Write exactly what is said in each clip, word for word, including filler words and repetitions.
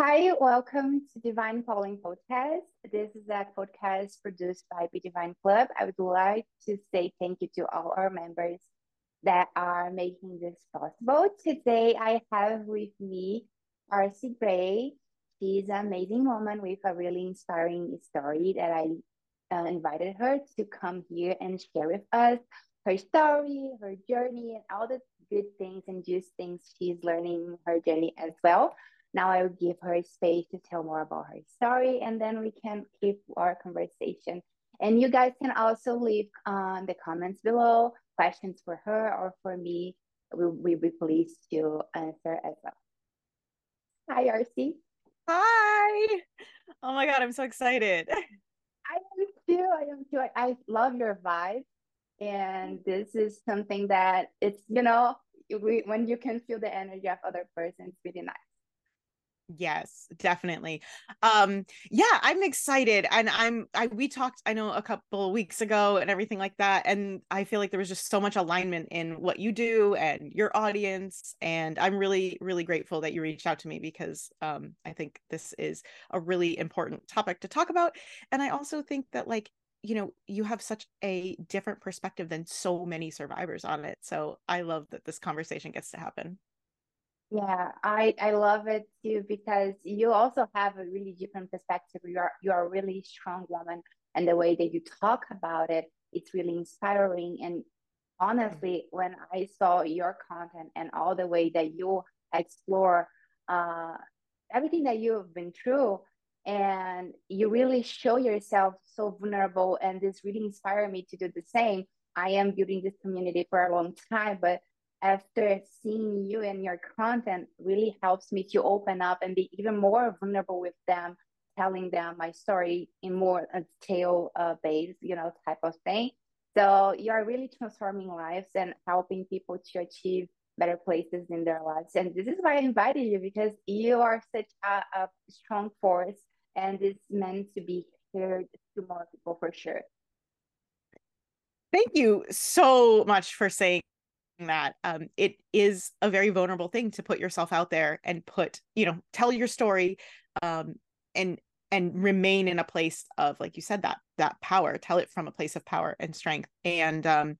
Hi, welcome to Divine Falling Podcast. This is a podcast produced by Be Divine Club. I would like to say thank you to all our members that are making this possible. Today, I have with me R C Grey. She's an amazing woman with a really inspiring story that I uh, invited her to come here and share with us her story, her journey, and all the good things and juice things she's learning her journey as well. Now I will give her space to tell more about her story, and then we can keep our conversation. And you guys can also leave um, the comments below, questions for her or for me. We'll, we'll be pleased to answer as well. Hi, R C. Hi. Oh my God, I'm so excited. I am too. I am too. I, I love your vibe. And this is something that it's, you know, we, when you can feel the energy of other persons, it's really nice. Yes, definitely. Um, yeah, I'm excited. And I'm, I, we talked, I know a couple of weeks ago and everything like that. And I feel like there was just so much alignment in what you do and your audience. And I'm really, really grateful that you reached out to me because um, I think this is a really important topic to talk about. And I also think that, like, you know, you have such a different perspective than so many survivors on it. So I love that this conversation gets to happen. Yeah, I, I love it too, because you also have a really different perspective. You are you are a really strong woman, and the way that you talk about it, it's really inspiring. And honestly, when I saw your content and all the way that you explore uh, everything that you've been through, and you really show yourself so vulnerable, and this really inspired me to do the same. I am building this community for a long time, but after seeing you and your content really helps me to open up and be even more vulnerable with them, telling them my story in more detail uh, based, you know, type of thing. So you are really transforming lives and helping people to achieve better places in their lives. And this is why I invited you, because you are such a, a strong force, and it's meant to be heard to more people for sure. Thank you so much for saying that. Um, it is a very vulnerable thing to put yourself out there and put, you know, tell your story, um, and, and remain in a place of, like you said, that, that power, tell it from a place of power and strength. And, um,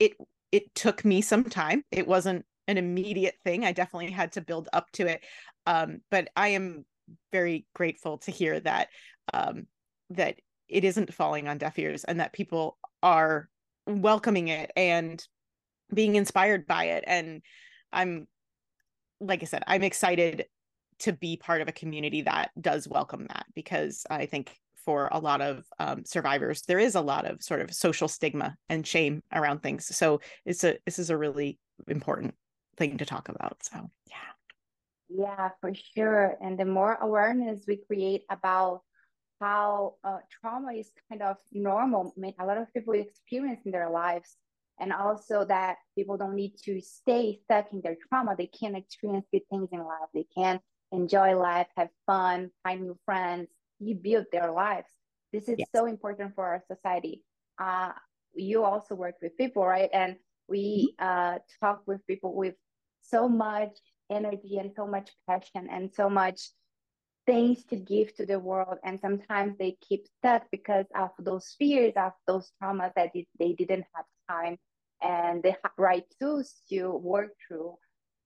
it, it took me some time. It wasn't an immediate thing. I definitely had to build up to it. Um, but I am very grateful to hear that, um, that it isn't falling on deaf ears, and that people are welcoming it and being inspired by it. And I'm, like I said, I'm excited to be part of a community that does welcome that, because I think for a lot of um, survivors, there is a lot of sort of social stigma and shame around things. So it's a, this is a really important thing to talk about. So yeah. Yeah, for sure. And the more awareness we create about how uh, trauma is kind of normal, I mean, a lot of people experience in their lives. And also that people don't need to stay stuck in their trauma. They can experience good things in life. They can enjoy life, have fun, find new friends, rebuild their lives. This is yes. so important for our society. Uh, you also work with people, right? And we mm-hmm. uh, talk with people with so much energy and so much passion and so much things to give to the world. And sometimes they keep stuck because of those fears, of those traumas that they didn't have time and the right tools to work through.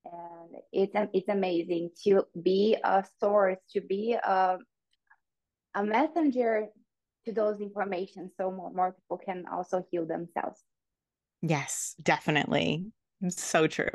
And it's it's amazing to be a source, to be a, a messenger to those information, so more, more people can also heal themselves. Yes, definitely. So true.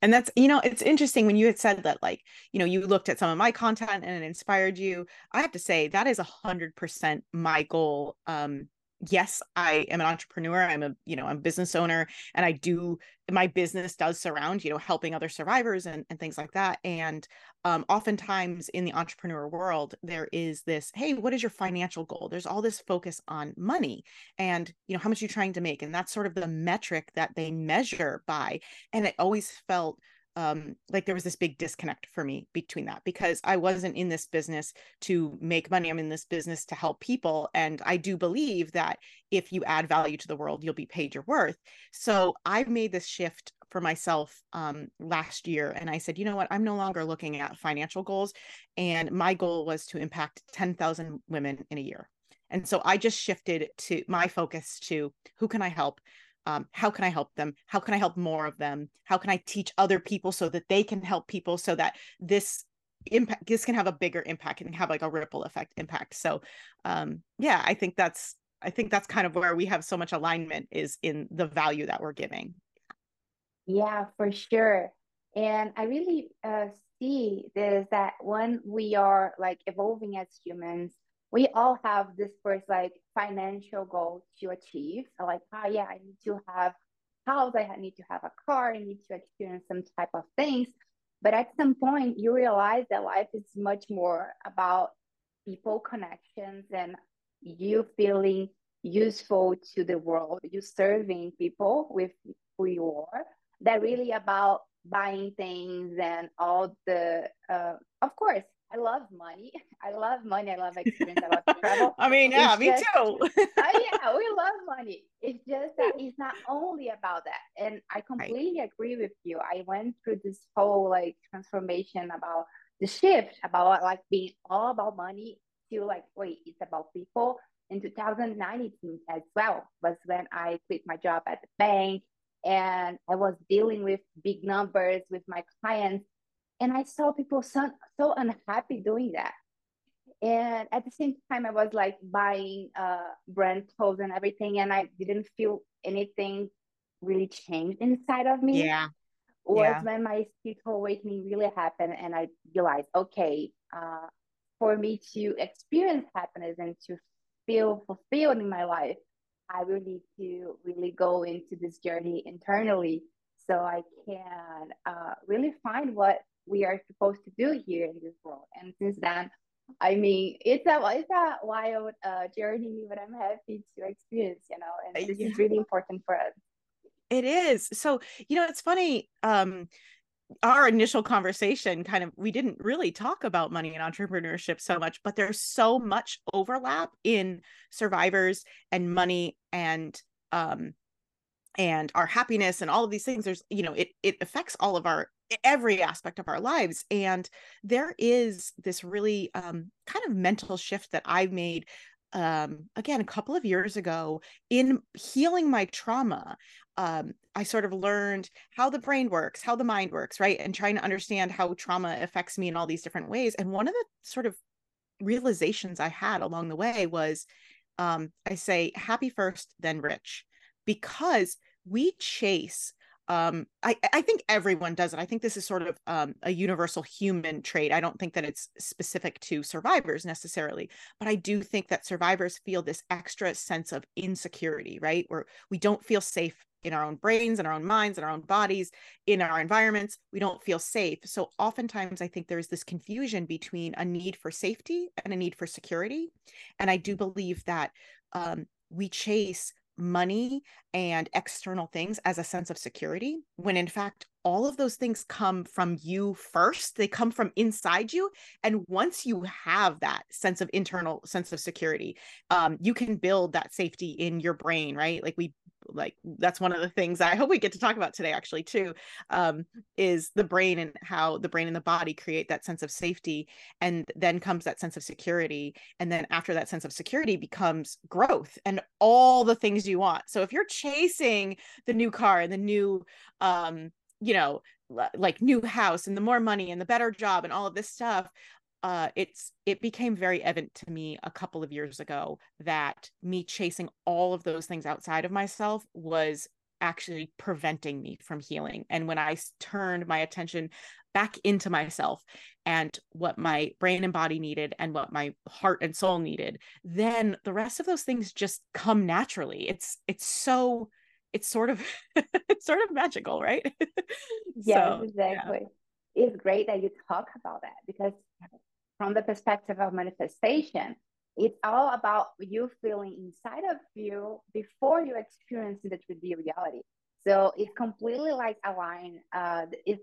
And that's, you know, it's interesting when you had said that, like, you know, you looked at some of my content and it inspired you. I have to say that is a hundred percent my goal. Um, Yes, I am an entrepreneur. I'm a, you know, I'm a business owner, and I do, my business does surround, you know, helping other survivors and, and things like that. And um, oftentimes in the entrepreneur world, there is this, hey, what is your financial goal? There's all this focus on money and, you know, how much you're trying to make. And that's sort of the metric that they measure by. And it always felt Um, like there was this big disconnect for me between that, because I wasn't in this business to make money. I'm in this business to help people. And I do believe that if you add value to the world, you'll be paid your worth. So I've made this shift for myself um, last year. And I said, you know what, I'm no longer looking at financial goals. And my goal was to impact ten thousand women in a year. And so I just shifted to my focus to who can I help? Um, how can I help them? How can I help more of them? How can I teach other people so that they can help people so that this impact, this can have a bigger impact and have like a ripple effect impact. So um, yeah, I think that's, I think that's kind of where we have so much alignment is in the value that we're giving. Yeah, for sure. And I really uh, see this, that when we are like evolving as humans, we all have this first like financial goal to achieve. So like, oh yeah, I need to have a house, I need to have a car, I need to experience some type of things. But at some point you realize that life is much more about people connections and you feeling useful to the world, you serving people with who you are. That really about buying things and all the, uh, of course, I love money. I love money. I love experience. I love travel. I mean, yeah, it's me just, too. Oh, yeah, we love money. It's just that it's not only about that. And I completely right. agree with you. I went through this whole like transformation about the shift about like being all about money to like, wait, it's about people. In two thousand nineteen as well was when I quit my job at the bank and I was dealing with big numbers with my clients. And I saw people so, so unhappy doing that. And at the same time, I was like buying uh, brand clothes and everything. And I didn't feel anything really changed inside of me. Yeah. Was yeah. when my spiritual awakening really happened. And I realized, okay, uh, for me to experience happiness and to feel fulfilled in my life, I will need to really go into this journey internally so I can uh, really find what we are supposed to do here in this world. And since then, I mean, it's a, it's a wild uh, journey, but I'm happy to experience, you know, and this yeah. is really important for us. It is. So, you know, it's funny, um, our initial conversation kind of, we didn't really talk about money and entrepreneurship so much, but there's so much overlap in survivors and money and, um, and our happiness and all of these things. There's, you know, it, it affects all of our, every aspect of our lives. And there is this really um, kind of mental shift that I made, um, again, a couple of years ago in healing my trauma. Um, I sort of learned how the brain works, how the mind works, right? And trying to understand how trauma affects me in all these different ways. And one of the sort of realizations I had along the way was, um, I say happy first, then rich, because we chase Um, I, I think everyone does it. I think this is sort of um, a universal human trait. I don't think that it's specific to survivors necessarily, but I do think that survivors feel this extra sense of insecurity, right? Where we don't feel safe in our own brains, in our own minds, in our own bodies, in our environments. We don't feel safe. So oftentimes I think there's this confusion between a need for safety and a need for security. And I do believe that um, we chase money and external things as a sense of security, when in fact, all of those things come from you first. They come from inside you. And once you have that sense of internal sense of security, um, you can build that safety in your brain, right? Like we, like, that's one of the things I hope we get to talk about today, actually, too, um, is the brain and how the brain and the body create that sense of safety. And then comes that sense of security. And then after that sense of security becomes growth and all the things you want. So if you're chasing the new car and the new, um, you know, like new house and the more money and the better job and all of this stuff, uh, it's, it became very evident to me a couple of years ago that me chasing all of those things outside of myself was actually preventing me from healing. And when I turned my attention back into myself and what my brain and body needed and what my heart and soul needed, then the rest of those things just come naturally. It's, it's so, it's sort of, it's sort of magical, right? Yeah, so, exactly. Yeah. It's great that you talk about that because from the perspective of manifestation, it's all about you feeling inside of you before you experience the three D reality. So it's completely like aligned. Uh, it's,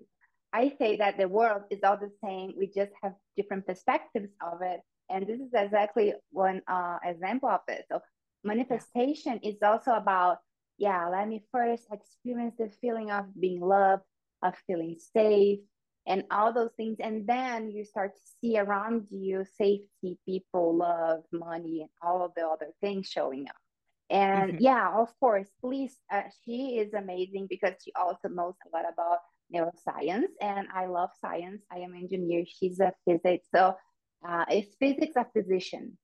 I say that the world is all the same. We just have different perspectives of it. And this is exactly one uh, example of it. So manifestation yeah. is also about yeah, let me first experience the feeling of being loved, of feeling safe, and all those things. And then you start to see around you safety, people, love, money, and all of the other things showing up. And mm-hmm. yeah, of course, please, uh, she is amazing because she also knows a lot about neuroscience, and I love science. I am an engineer. She's a physics. So uh, it's physics or physician?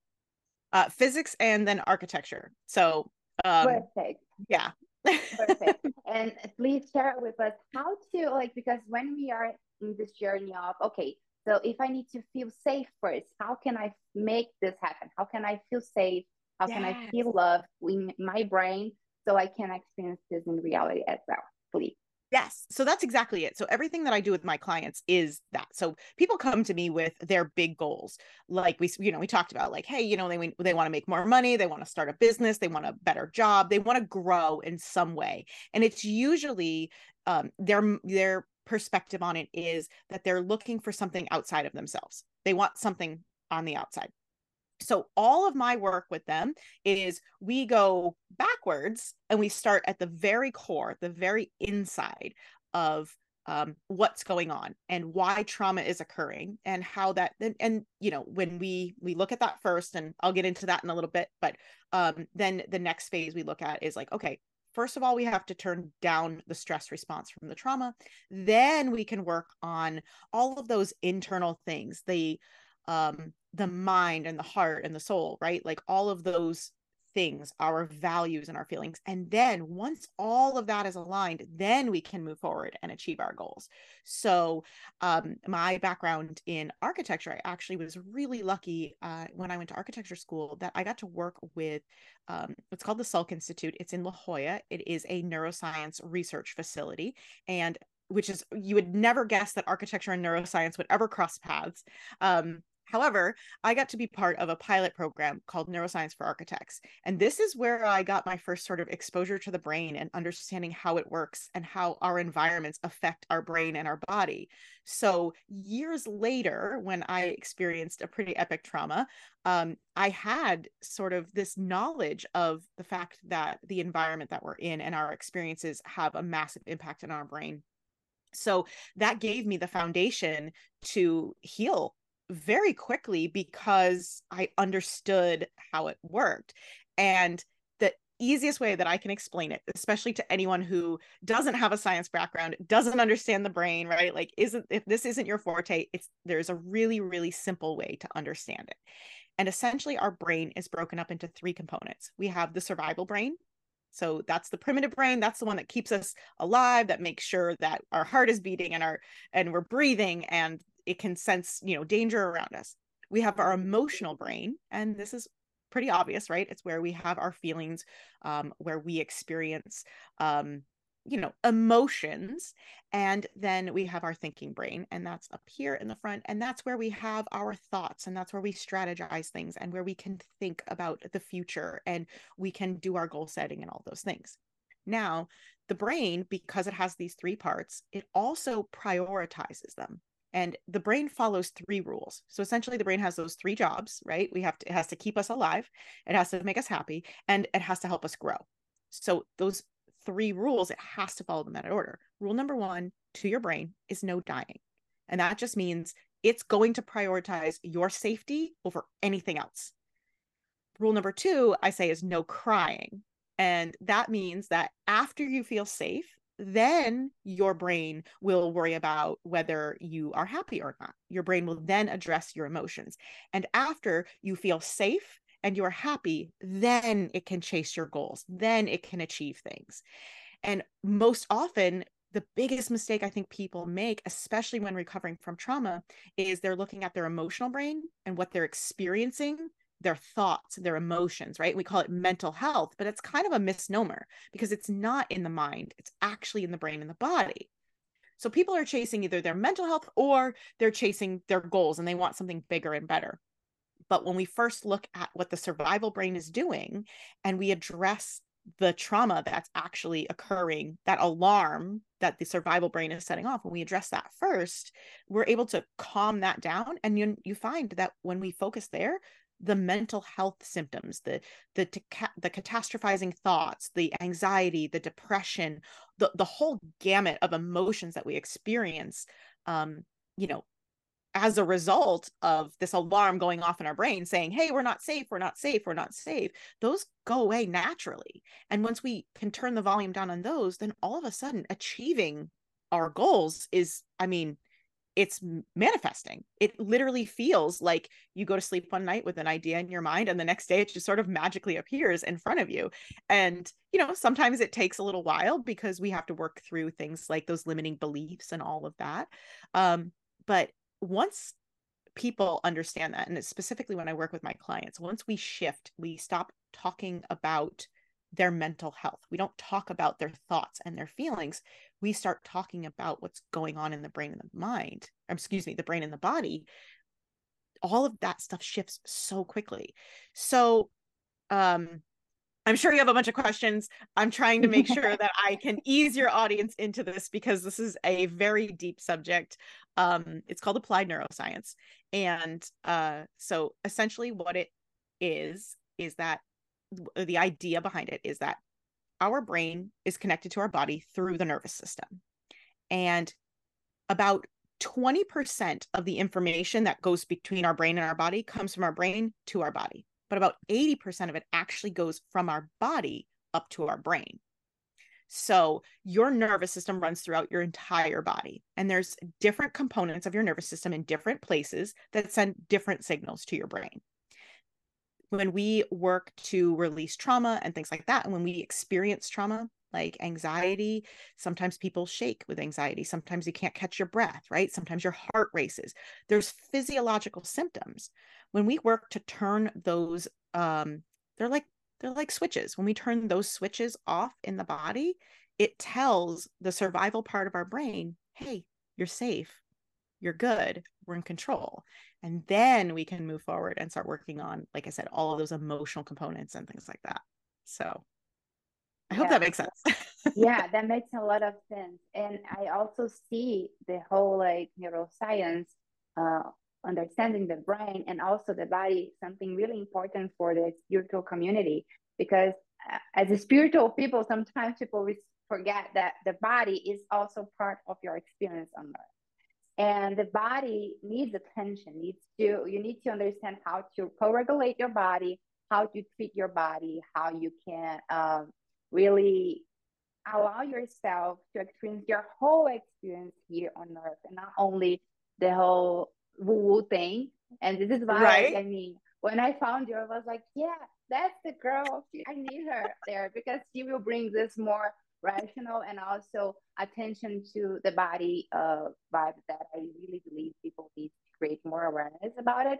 Uh, physics and then architecture. So um, perfect. Yeah. Perfect. And please share with us how to, like, because when we are in this journey of, okay, so if I need to feel safe first, how can I make this happen? How can I feel safe? How yes. can I feel love in my brain so I can experience this in reality as well, please? Yes. So that's exactly it. So everything that I do with my clients is that. So people come to me with their big goals. Like we, you know, we talked about like, hey, you know, they, they want to make more money. They want to start a business. They want a better job. They want to grow in some way. And it's usually um, their, their perspective on it is that they're looking for something outside of themselves. They want something on the outside. So all of my work with them is we go backwards and we start at the very core, the very inside of um, what's going on and why trauma is occurring and how that, and, and, you know, when we, we look at that first, and I'll get into that in a little bit, but um, then the next phase we look at is like, okay, first of all, we have to turn down the stress response from the trauma. Then we can work on all of those internal things, the, um, the mind and the heart and the soul, right? Like all of those things, our values and our feelings. And then once all of that is aligned, then we can move forward and achieve our goals. So um, my background in architecture, I actually was really lucky uh, when I went to architecture school that I got to work with um, what's called the Salk Institute. It's in La Jolla. It is a neuroscience research facility, and which is, you would never guess that architecture and neuroscience would ever cross paths. Um, However, I got to be part of a pilot program called Neuroscience for Architects. And this is where I got my first sort of exposure to the brain and understanding how it works and how our environments affect our brain and our body. So years later, when I experienced a pretty epic trauma, um, I had sort of this knowledge of the fact that the environment that we're in and our experiences have a massive impact on our brain. So that gave me the foundation to heal very quickly because I understood how it worked. And the easiest way that I can explain it, especially to anyone who doesn't have a science background, doesn't understand the brain, right? Like, isn't, if this isn't your forte, it's, there's a really, really simple way to understand it. And essentially our brain is broken up into three components. We have the survival brain. So that's the primitive brain. That's the one that keeps us alive, that makes sure that our heart is beating and our, and we're breathing, and it can sense, you know, danger around us. We have our emotional brain, and this is pretty obvious, right? It's where we have our feelings, um, where we experience, um, you know, emotions. And then we have our thinking brain, and that's up here in the front. And that's where we have our thoughts, and that's where we strategize things and where we can think about the future and we can do our goal setting and all those things. Now, the brain, because it has these three parts, it also prioritizes them. And the brain follows three rules. So essentially the brain has those three jobs, right? We have to, it has to keep us alive. It has to make us happy, and it has to help us grow. So those three rules, it has to follow them in that order. Rule number one to your brain is no dying. And that just means it's going to prioritize your safety over anything else. Rule number two, I say, is no crying. And that means that after you feel safe, then your brain will worry about whether you are happy or not. Your brain will then address your emotions. And after you feel safe and you're happy, then it can chase your goals. Then it can achieve things. And most often, the biggest mistake I think people make, especially when recovering from trauma, is they're looking at their emotional brain and what they're experiencing, their thoughts, their emotions, right? We call it mental health, but it's kind of a misnomer because it's not in the mind. It's actually in the brain and the body. So people are chasing either their mental health or they're chasing their goals and they want something bigger and better. But when we first look at what the survival brain is doing and we address the trauma that's actually occurring, that alarm that the survival brain is setting off, when we address that first, we're able to calm that down. And you, you find that when we focus there, the mental health symptoms, the the the catastrophizing thoughts, the anxiety, the depression, the the whole gamut of emotions that we experience, um, you know, as a result of this alarm going off in our brain saying, hey, we're not safe, we're not safe, we're not safe, those go away naturally. And once we can turn the volume down on those, then all of a sudden achieving our goals is, I mean, it's manifesting. It literally feels like you go to sleep one night with an idea in your mind and the next day it just sort of magically appears in front of you. And, you know, sometimes it takes a little while because we have to work through things like those limiting beliefs and all of that. Um, but once people understand that, and specifically when I work with my clients, once we shift, we stop talking about their mental health. We don't talk about their thoughts and their feelings. We start talking about what's going on in the brain and the mind, or excuse me, the brain and the body. All of that stuff shifts so quickly. So um, I'm sure you have a bunch of questions. I'm trying to make sure that I can ease your audience into this because this is a very deep subject. Um, it's called applied neuroscience. And uh, so essentially what it is, is that the idea behind it is that our brain is connected to our body through the nervous system. And about twenty percent of the information that goes between our brain and our body comes from our brain to our body, but about eighty percent of it actually goes from our body up to our brain. So your nervous system runs throughout your entire body, and there's different components of your nervous system in different places that send different signals to your brain. When we work to release trauma and things like that, and when we experience trauma, like anxiety, sometimes people shake with anxiety. Sometimes you can't catch your breath, right? Sometimes your heart races. There's physiological symptoms. When we work to turn those, um, they're like, they're like switches. When we turn those switches off in the body, it tells the survival part of our brain, hey, you're safe. You're good. We're in control. And then we can move forward and start working on, like I said, all of those emotional components and things like that. So I hope yeah. that makes sense. Yeah, that makes a lot of sense. And I also see the whole like neuroscience, uh, understanding the brain and also the body, something really important for the spiritual community, because as a spiritual people, sometimes people forget that the body is also part of your experience on earth. And the body needs attention, needs to, you need to understand how to co-regulate your body, how to treat your body, how you can um, really allow yourself to experience your whole experience here on earth and not only the whole woo-woo thing. And this is why, right? I mean, when I found you, I was like, yeah, that's the girl. I need her there because she will bring this more rational and also attention to the body uh, vibe that I really believe people need to create more awareness about it.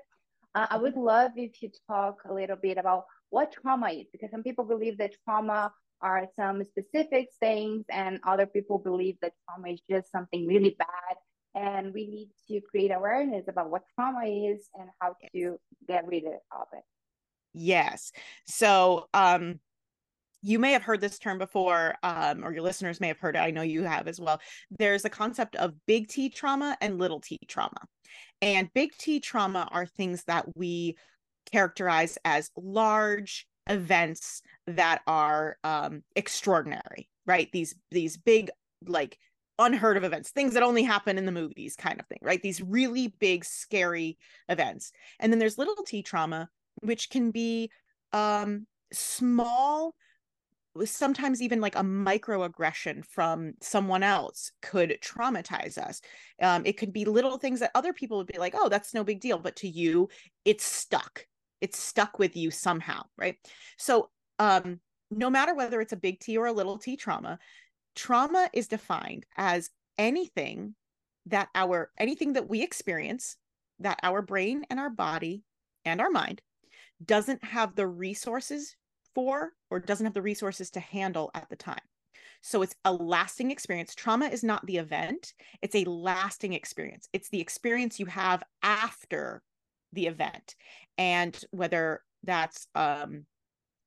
Uh, I would love if you talk a little bit about what trauma is, because some people believe that trauma are some specific things and other people believe that trauma is just something really bad. And we need to create awareness about what trauma is and how to get rid of it. Yes. So, um, you may have heard this term before, um, or your listeners may have heard it. I know you have as well. There's a concept of big T trauma and little T trauma. And big T trauma are things that we characterize as large events that are um, extraordinary, right? These, these big, like unheard of events, things that only happen in the movies kind of thing, right? These really big, scary events. And then there's little T trauma, which can be um, small, sometimes even like a microaggression from someone else could traumatize us. Um, it could be little things that other people would be like, oh, that's no big deal. But to you, it's stuck. It's stuck with you somehow, right? So um, no matter whether it's a big T or a little T trauma, trauma is defined as anything that our, anything that we experience that our brain and our body and our mind doesn't have the resources for or doesn't have the resources to handle at the time. So it's a lasting experience. Trauma is not the event. It's a lasting experience. It's the experience you have after the event. And whether that's, um,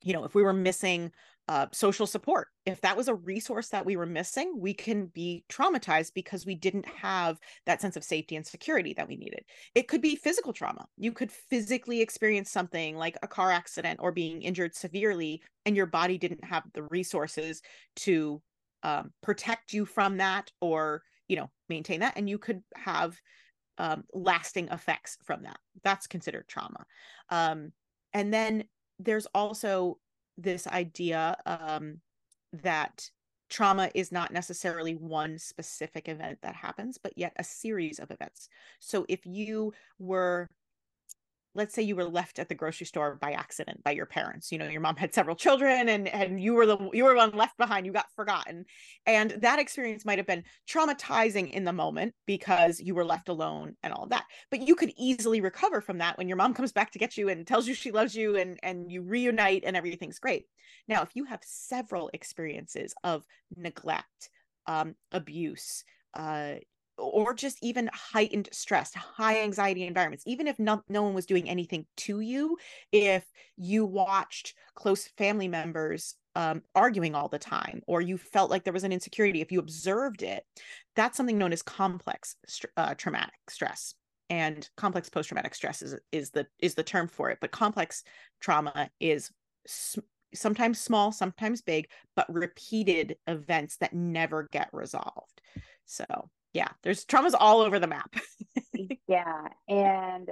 you know, if we were missing uh, social support. If that was a resource that we were missing, we can be traumatized because we didn't have that sense of safety and security that we needed. It could be physical trauma. You could physically experience something like a car accident or being injured severely, and your body didn't have the resources to um, protect you from that or, you know, maintain that. And you could have um, lasting effects from that. That's considered trauma. Um, and then there's also this idea um, that trauma is not necessarily one specific event that happens, but yet a series of events. So if you were, let's say you were left at the grocery store by accident by your parents, you know, your mom had several children and, and you were the, you were one left behind, you got forgotten. And that experience might've been traumatizing in the moment because you were left alone and all of that, but you could easily recover from that when your mom comes back to get you and tells you she loves you and, and you reunite and everything's great. Now, if you have several experiences of neglect, um, abuse, uh, or just even heightened stress, high anxiety environments, even if no, no one was doing anything to you, if you watched close family members um, arguing all the time, or you felt like there was an insecurity, if you observed it, that's something known as complex uh, traumatic stress. And complex post-traumatic stress is, is, the, is the term for it. But complex trauma is sm- sometimes small, sometimes big, but repeated events that never get resolved. So yeah, there's traumas all over the map. Yeah. And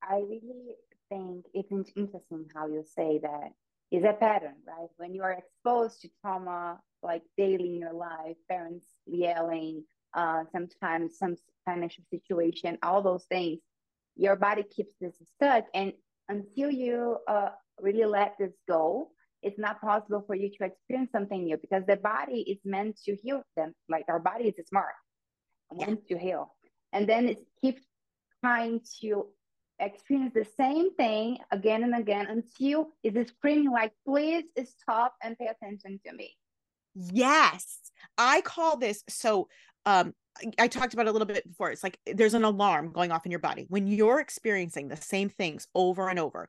I really think it's interesting how you say that is a pattern, right? When you are exposed to trauma, like daily in your life, parents yelling, uh, sometimes some financial situation, all those things, your body keeps this stuck. And until you uh, really let this go, it's not possible for you to experience something new, because the body is meant to heal them. Like our body is smart. Wants yeah. to heal, and then it keeps trying to experience the same thing again and again until it is screaming like, please stop and pay attention to me. Yes, I call this, so um I talked about it a little bit before. It's like there's an alarm going off in your body when you're experiencing the same things over and over,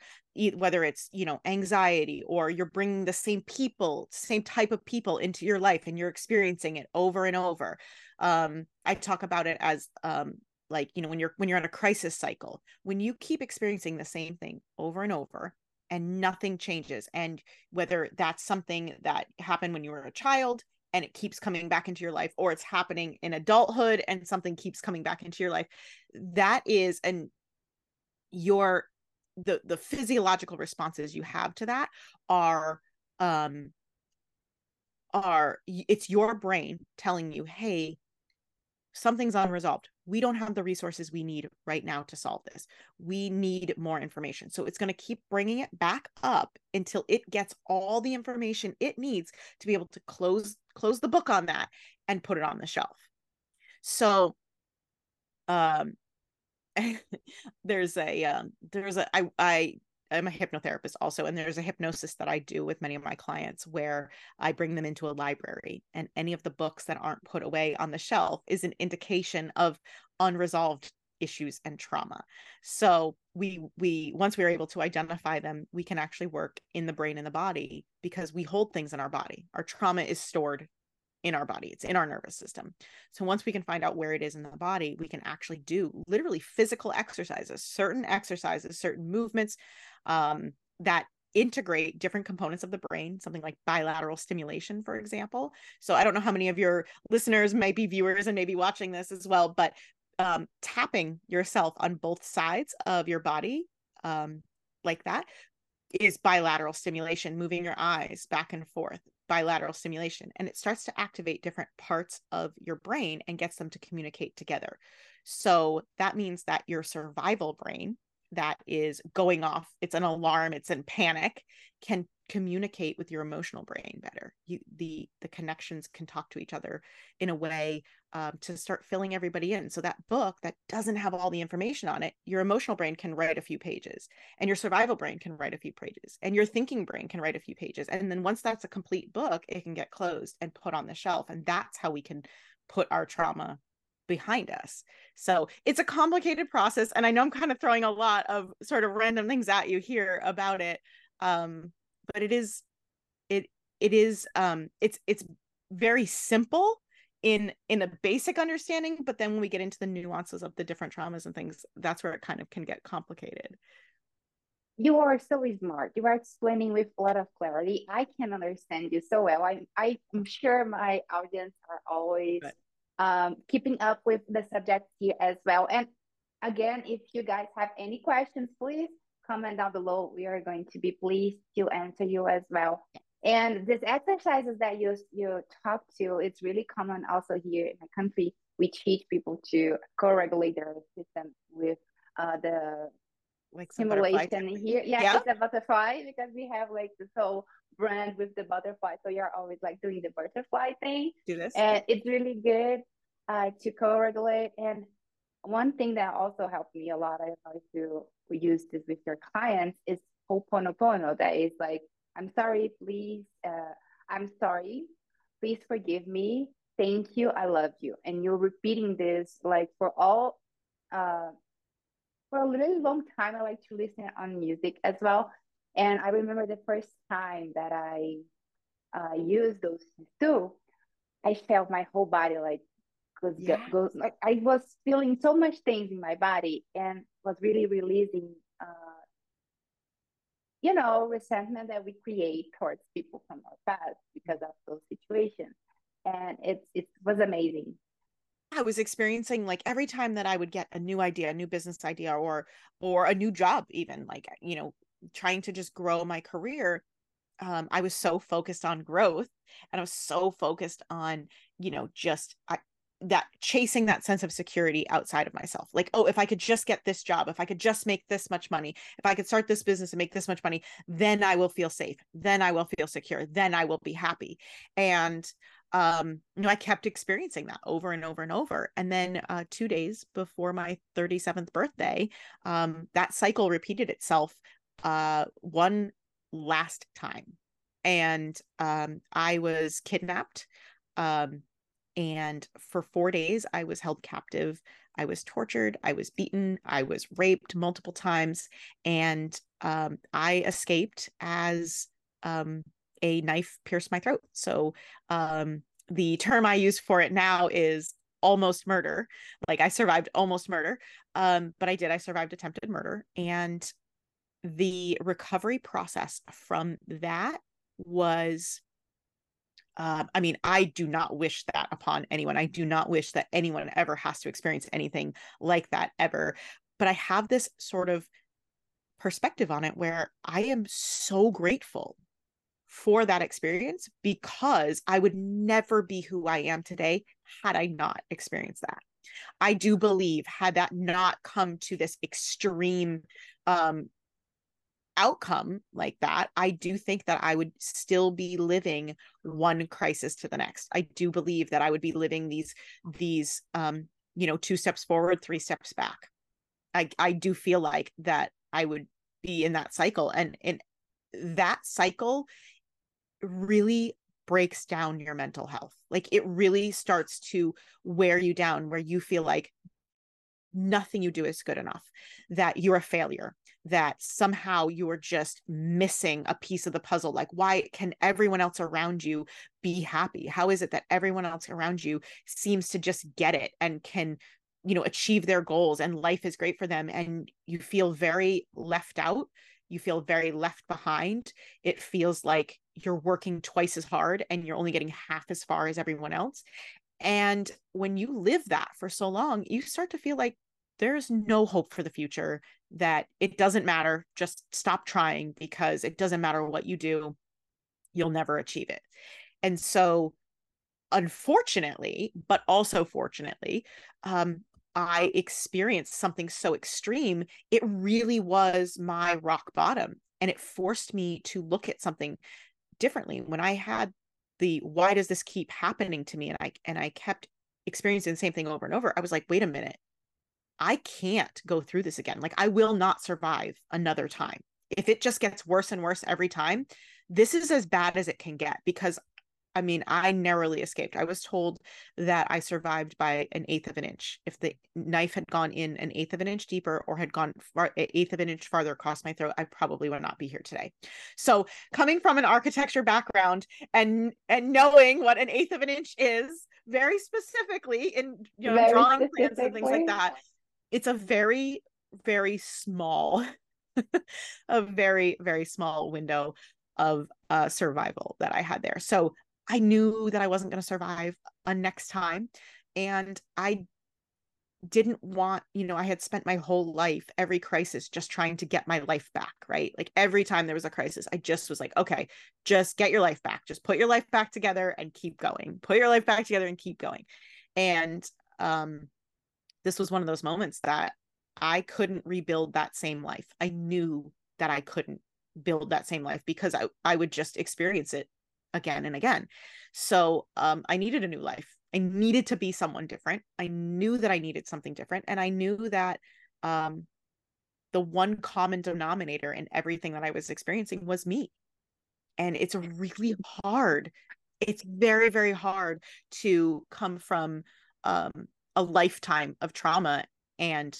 whether it's, you know, anxiety, or you're bringing the same people, same type of people into your life and you're experiencing it over and over. Um, I talk about it as um, like, you know, when you're, when you're on a crisis cycle, when you keep experiencing the same thing over and over and nothing changes. And whether that's something that happened when you were a child, and it keeps coming back into your life, or it's happening in adulthood and something keeps coming back into your life. That is, and your, the, the physiological responses you have to that are, um, are it's your brain telling you, hey, something's unresolved. We don't have the resources we need right now to solve this. We need more information. So it's going to keep bringing it back up until it gets all the information it needs to be able to close, close the book on that and put it on the shelf. So, um, there's a, um, there's a, I, I, I'm a hypnotherapist also, and there's a hypnosis that I do with many of my clients where I bring them into a library, and any of the books that aren't put away on the shelf is an indication of unresolved issues and trauma. So we, we, once we're able to identify them, we can actually work in the brain and the body, because we hold things in our body. Our trauma is stored in our body. It's in our nervous system. So once we can find out where it is in the body, we can actually do literally physical exercises, certain exercises, certain movements um, that integrate different components of the brain, something like bilateral stimulation, for example. So I don't know how many of your listeners might be viewers and maybe watching this as well, but um, tapping yourself on both sides of your body um, like that is bilateral stimulation, moving your eyes back and forth, bilateral stimulation, and it starts to activate different parts of your brain and gets them to communicate together. So that means that your survival brain that is going off, it's an alarm, it's in panic, can communicate with your emotional brain better. You, the, the connections can talk to each other in a way um, to start filling everybody in. So that book that doesn't have all the information on it, your emotional brain can write a few pages, and your survival brain can write a few pages, and your thinking brain can write a few pages. And then once that's a complete book, it can get closed and put on the shelf. And that's how we can put our trauma behind us. So it's a complicated process. And I know I'm kind of throwing a lot of sort of random things at you here about it. Um, But it is, it it is um, it's it's very simple in in a basic understanding, but then when we get into the nuances of the different traumas and things, that's where it kind of can get complicated. You are so smart. You are explaining with a lot of clarity. I can understand you so well. I, I, I'm sure my audience are always right. um, keeping up with the subject here as well. And again, if you guys have any questions, please comment down below. We are going to be pleased to answer you as well. And these exercises that you, you talk to, it's really common also here in the country. We teach people to co-regulate their system with uh, the... like simulation here. Yeah, yeah, it's a butterfly, because we have like this whole brand with the butterfly. So you're always like doing the butterfly thing. Do this. And it's really good uh, to co-regulate. And one thing that also helped me a lot, I like to use this with your clients, is ho'oponopono. That is like, I'm sorry, please, uh, I'm sorry, please forgive me, thank you, I love you. And you're repeating this like for all... Uh, For a really long time, I like to listen on music as well. And I remember the first time that I uh, used those two, I felt my whole body like, goes, yeah. goes, like I was feeling so much things in my body, and was really releasing, uh, you know, resentment that we create towards people from our past because of those situations. And it, it was amazing. I was experiencing like every time that I would get a new idea, a new business idea, or, or a new job, even like, you know, trying to just grow my career. Um, I was so focused on growth, and I was so focused on, you know, just I, that chasing that sense of security outside of myself. Like, oh, if I could just get this job, if I could just make this much money, if I could start this business and make this much money, then I will feel safe. Then I will feel secure. Then I will be happy. And Um, you know, I kept experiencing that over and over and over. And then uh, two days before my thirty-seventh birthday, um, that cycle repeated itself uh, one last time. And um, I was kidnapped. Um, and for four days, I was held captive. I was tortured. I was beaten. I was raped multiple times. And um, I escaped as... Um, a knife pierced my throat. So um, the term I use for it now is almost murder. Like I survived almost murder, um, but I did. I survived attempted murder. And the recovery process from that was, uh, I mean, I do not wish that upon anyone. I do not wish that anyone ever has to experience anything like that ever. But I have this sort of perspective on it where I am so grateful for that experience, because I would never be who I am today had I not experienced that. I do believe had that not come to this extreme um, outcome like that, I do think that I would still be living one crisis to the next. I do believe that I would be living these, these um, you know, two steps forward, three steps back. I, I do feel like that I would be in that cycle. And, and that cycle really breaks down your mental health. Like it really starts to wear you down, where you feel like nothing you do is good enough, that you're a failure, that somehow you are just missing a piece of the puzzle. Like, why can everyone else around you be happy? How is it that everyone else around you seems to just get it and can, you know, achieve their goals, and life is great for them? And you feel very left out. You feel very left behind. It feels like you're working twice as hard and you're only getting half as far as everyone else. And when you live that for so long, you start to feel like there's no hope for the future, that it doesn't matter. Just stop trying, because it doesn't matter what you do, you'll never achieve it. And so unfortunately, but also fortunately, um, I experienced something so extreme, it really was my rock bottom. And it forced me to look at something differently. When I had the, why does this keep happening to me? And I, and I kept experiencing the same thing over and over. I was like, wait a minute, I can't go through this again. Like I will not survive another time. If it just gets worse and worse every time, this is as bad as it can get, because I mean, I narrowly escaped. I was told that I survived by an eighth of an inch. If the knife had gone in an eighth of an inch deeper or had gone far, eighth of an inch farther across my throat, I probably would not be here today. So coming from an architecture background and and knowing what an eighth of an inch is very specifically in you know very drawing plans and things like that, it's a very, very small, a very, very small window of uh, survival that I had there. So I knew that I wasn't going to survive a next time. And I didn't want, you know, I had spent my whole life, every crisis, just trying to get my life back, right? Like every time there was a crisis, I just was like, okay, just get your life back. Just put your life back together and keep going. Put your life back together and keep going. And um, this was one of those moments that I couldn't rebuild that same life. I knew that I couldn't build that same life because I, I would just experience it again and again. So um, I needed a new life. I needed to be someone different. I knew that I needed something different. And I knew that um, the one common denominator in everything that I was experiencing was me. And it's really hard. It's very, very hard to come from um, a lifetime of trauma and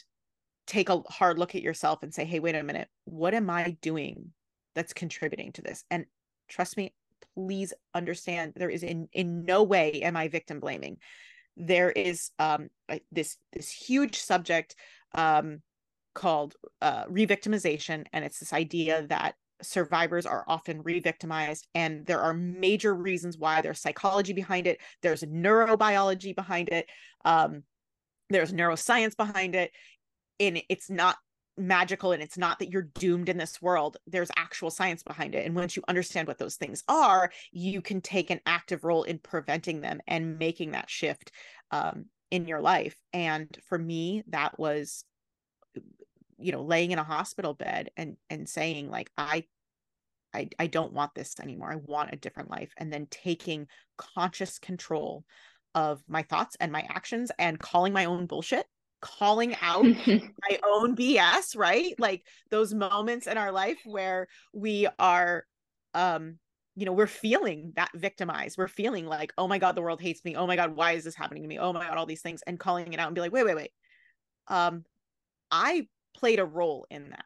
take a hard look at yourself and say, hey, wait a minute, what am I doing that's contributing to this? And trust me, please understand, there is in, in no way am I victim blaming. There is um, this, this huge subject um, called uh, re-victimization. And it's this idea that survivors are often re-victimized, and there are major reasons why. There's psychology behind it. There's neurobiology behind it. Um, there's neuroscience behind it. And it's not magical, and it's not that you're doomed in this world. There's actual science behind it. And once you understand what those things are, you can take an active role in preventing them and making that shift um, in your life. And for me, that was, you know, laying in a hospital bed and and saying like, I, I, I don't want this anymore. I want a different life. And then taking conscious control of my thoughts and my actions and calling my own bullshit. Calling out my own B S, right? Like those moments in our life where we are, um, you know, we're feeling that victimized. We're feeling like, oh my God, the world hates me. Oh my God, why is this happening to me? Oh my God, all these things, and calling it out and be like, wait, wait, wait. Um, I played a role in that.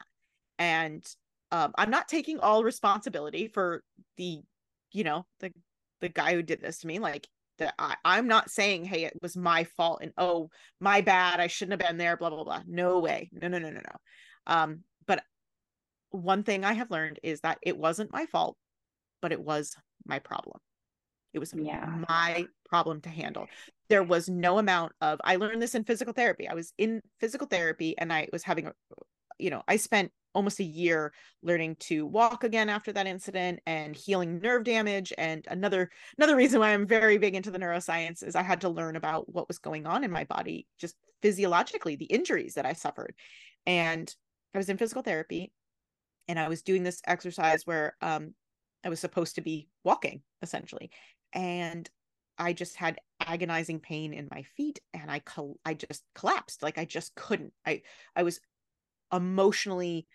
And um, I'm not taking all responsibility for the, you know, the, the guy who did this to me. Like, that I, I'm not saying, hey, it was my fault and, oh, my bad, I shouldn't have been there, blah, blah, blah. No way. No, no, no, no, no. Um, but one thing I have learned is that it wasn't my fault, but it was my problem. It was yeah. my problem to handle. There was no amount of, I learned this in physical therapy. I was in physical therapy and I was having, a, you know, I spent almost a year learning to walk again after that incident and healing nerve damage. And another, another reason why I'm very big into the neuroscience is I had to learn about what was going on in my body, just physiologically, the injuries that I suffered. And I was in physical therapy and I was doing this exercise where um, I was supposed to be walking essentially. And I just had agonizing pain in my feet and I, col- I just collapsed. Like I just couldn't, I, I was emotionally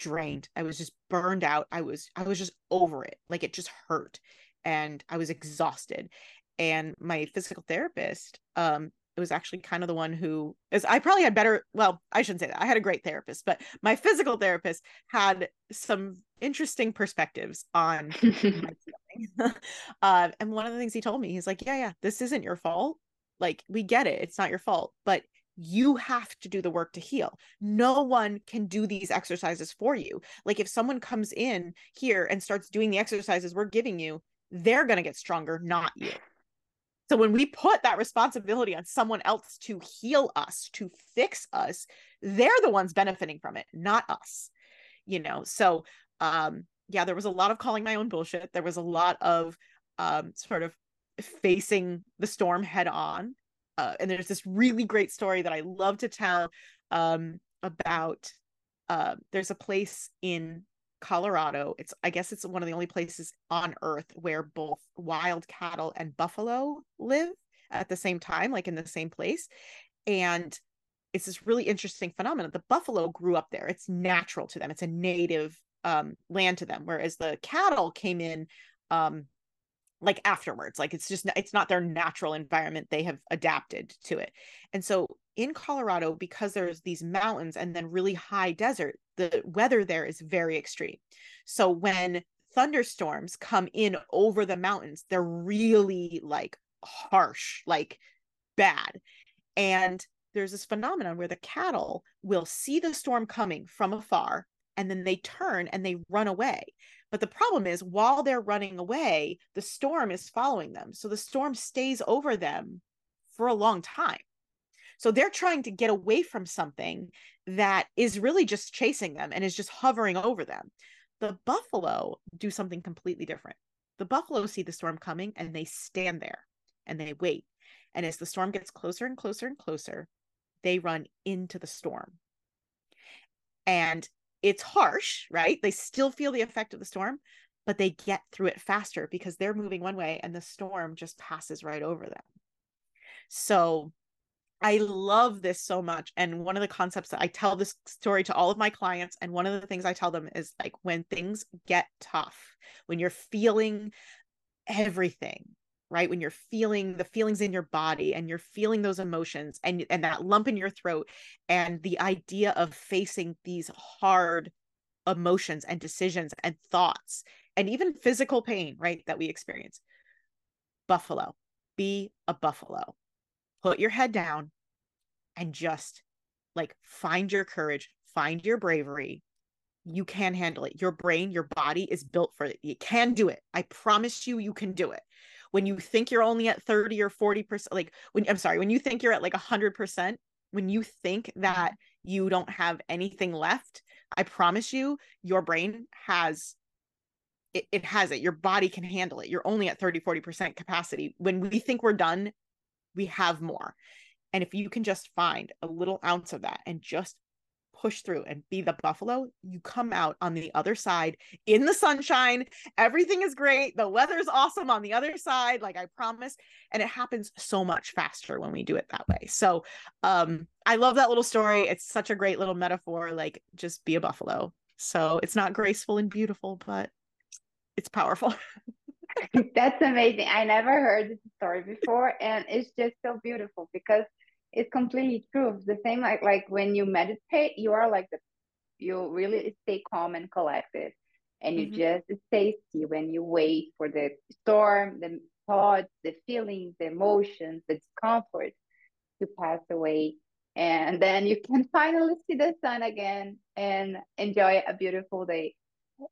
drained. I was just burned out. I was, I was just over it. Like it just hurt. And I was exhausted. And my physical therapist, um, it was actually kind of the one who is, I probably had better, well, I shouldn't say that. I had a great therapist, but my physical therapist had some interesting perspectives on my feeling. uh, and one of the things he told me, he's like, yeah, yeah, this isn't your fault. Like, we get it. It's not your fault, but you have to do the work to heal. No one can do these exercises for you. Like if someone comes in here and starts doing the exercises we're giving you, they're going to get stronger, not you. So when we put that responsibility on someone else to heal us, to fix us, they're the ones benefiting from it, not us, you know? So, um, yeah, there was a lot of calling my own bullshit. There was a lot of, um, sort of facing the storm head on. Uh, and there's this really great story that I love to tell um, about, uh, there's a place in Colorado. It's, I guess it's one of the only places on earth where both wild cattle and buffalo live at the same time, like in the same place. And it's this really interesting phenomenon. The buffalo grew up there. It's natural to them. It's a native um, land to them. Whereas the cattle came in um, like afterwards. Like it's just, it's not their natural environment. They have adapted to it. And so in Colorado, because there's these mountains and then really high desert, the weather there is very extreme. So when thunderstorms come in over the mountains, they're really like harsh, like bad. And there's this phenomenon where the cattle will see the storm coming from afar, and then they turn and they run away. But the problem is, while they're running away, the storm is following them. So the storm stays over them for a long time. So they're trying to get away from something that is really just chasing them and is just hovering over them. The buffalo do something completely different. The buffalo see the storm coming and they stand there and they wait. And as the storm gets closer and closer and closer, they run into the storm. And it's harsh, right? They still feel the effect of the storm, but they get through it faster because they're moving one way and the storm just passes right over them. So I love this so much. And one of the concepts that I tell this story to all of my clients, and one of the things I tell them is, like, when things get tough, when you're feeling everything, right? When you're feeling the feelings in your body and you're feeling those emotions and, and that lump in your throat and the idea of facing these hard emotions and decisions and thoughts and even physical pain, right, that we experience. Buffalo, be a buffalo. Put your head down and just like find your courage, find your bravery. You can handle it. Your brain, your body is built for it. You can do it. I promise you, you can do it. When you think you're only at thirty or forty percent, like when, I'm sorry, when you think you're at like a hundred percent, when you think that you don't have anything left, I promise you, your brain has, it, it has it. Your body can handle it. You're only at thirty, forty percent capacity. When we think we're done, we have more. And if you can just find a little ounce of that and just push through and be the buffalo, you come out on the other side in the sunshine. Everything is great. The weather's awesome on the other side, like I promise. And it happens so much faster when we do it that way. So um, I love that little story. It's such a great little metaphor, like just be a buffalo. So it's not graceful and beautiful, but it's powerful. That's amazing. I never heard this story before. And it's just so beautiful because it's completely true. The same, like, like when you meditate, you are like, the, you really stay calm and collected, and you mm-hmm. just stay still when you wait for the storm, the thoughts, the feelings, the emotions, the discomfort to pass away. And then you can finally see the sun again and enjoy a beautiful day.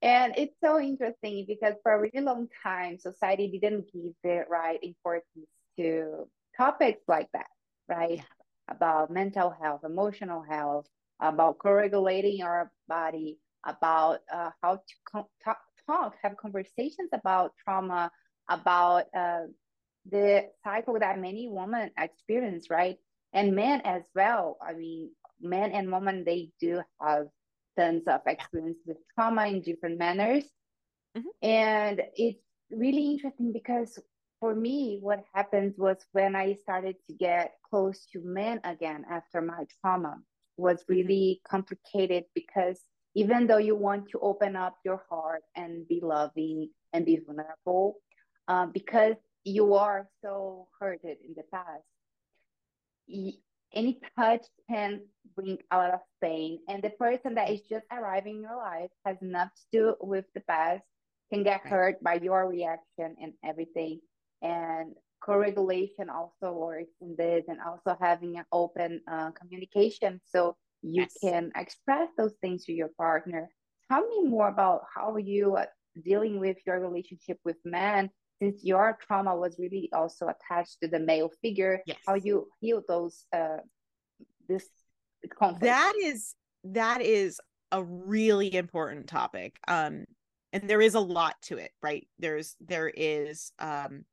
And it's so interesting because for a really long time, society didn't give the right importance to topics like that. Right? Yeah. About mental health, emotional health, about co-regulating our body, about uh, how to talk, talk, have conversations about trauma, about uh, the cycle that many women experience, right? And men as well. I mean, men and women, they do have tons of experience with trauma in different manners. Mm-hmm. And it's really interesting because for me, what happened was when I started to get close to men again after my trauma was really complicated, because even though you want to open up your heart and be loving and be vulnerable, uh, because you are so hurted in the past, any touch can bring a lot of pain. And the person that is just arriving in your life has nothing to do with the past, can get hurt by your reaction and everything. And co-regulation also works in this, and also having an open uh, communication so you yes. can express those things to your partner. Tell me more about how you are dealing with your relationship with men, since your trauma was really also attached to the male figure, yes. how you heal those, uh, this conflict. That is, that is a really important topic. Um, and there is a lot to it, right? There's, there is, um,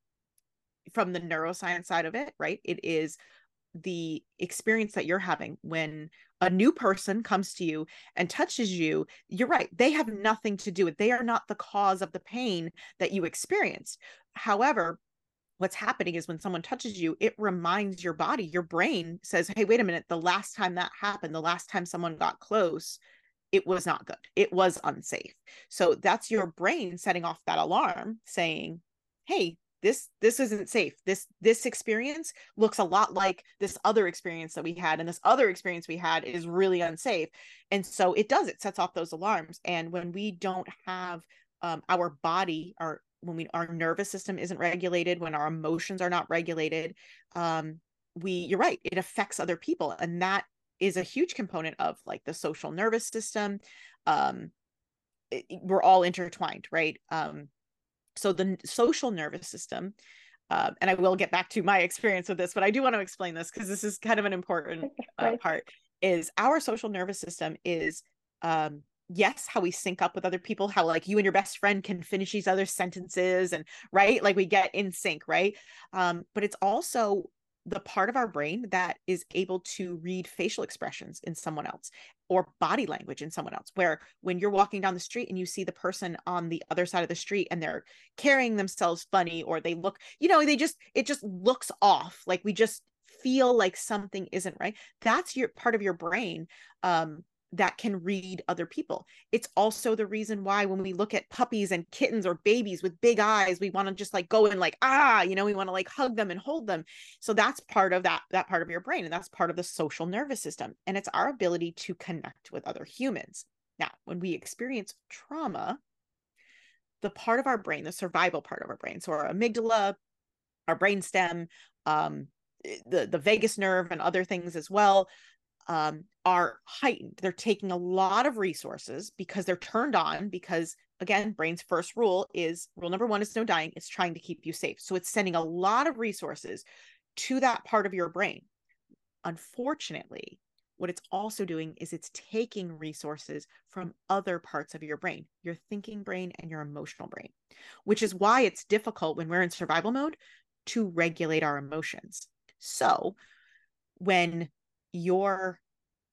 from the neuroscience side of it, right? It is the experience that you're having when a new person comes to you and touches you. You're right. They have nothing to do with it. They are not the cause of the pain that you experienced. However, what's happening is when someone touches you, it reminds your body, your brain says, hey, wait a minute. The last time that happened, the last time someone got close, it was not good. It was unsafe. So that's your brain setting off that alarm saying, hey, this this isn't safe. This this experience looks a lot like this other experience that we had, and this other experience we had is really unsafe. And so it does, it sets off those alarms. And when we don't have um, our body, our when we our nervous system isn't regulated, when our emotions are not regulated, um, we you're right, it affects other people, and that is a huge component of like the social nervous system. Um, it, we're all intertwined, right? Um, So the social nervous system, uh, and I will get back to my experience with this, but I do want to explain this because this is kind of an important uh, part, is our social nervous system is, um, yes, how we sync up with other people, how like you and your best friend can finish each other's sentences and right, like we get in sync, right? Um, but it's also the part of our brain that is able to read facial expressions in someone else or body language in someone else, where when you're walking down the street and you see the person on the other side of the street and they're carrying themselves funny, or they look, you know, they just, it just looks off. Like we just feel like something isn't right. That's your part of your brain um, that can read other people. It's also the reason why when we look at puppies and kittens or babies with big eyes, we want to just like go and like, ah, you know, we want to like hug them and hold them. So that's part of that, that part of your brain. And that's part of the social nervous system. And it's our ability to connect with other humans. Now, when we experience trauma, the part of our brain, the survival part of our brain, so our amygdala, our brainstem, um, the, the vagus nerve and other things as well, Um, are heightened. They're taking a lot of resources because they're turned on because, again, brain's first rule is, rule number one is no dying. It's trying to keep you safe. So it's sending a lot of resources to that part of your brain. Unfortunately, what it's also doing is it's taking resources from other parts of your brain, your thinking brain and your emotional brain, which is why it's difficult when we're in survival mode to regulate our emotions. So when you're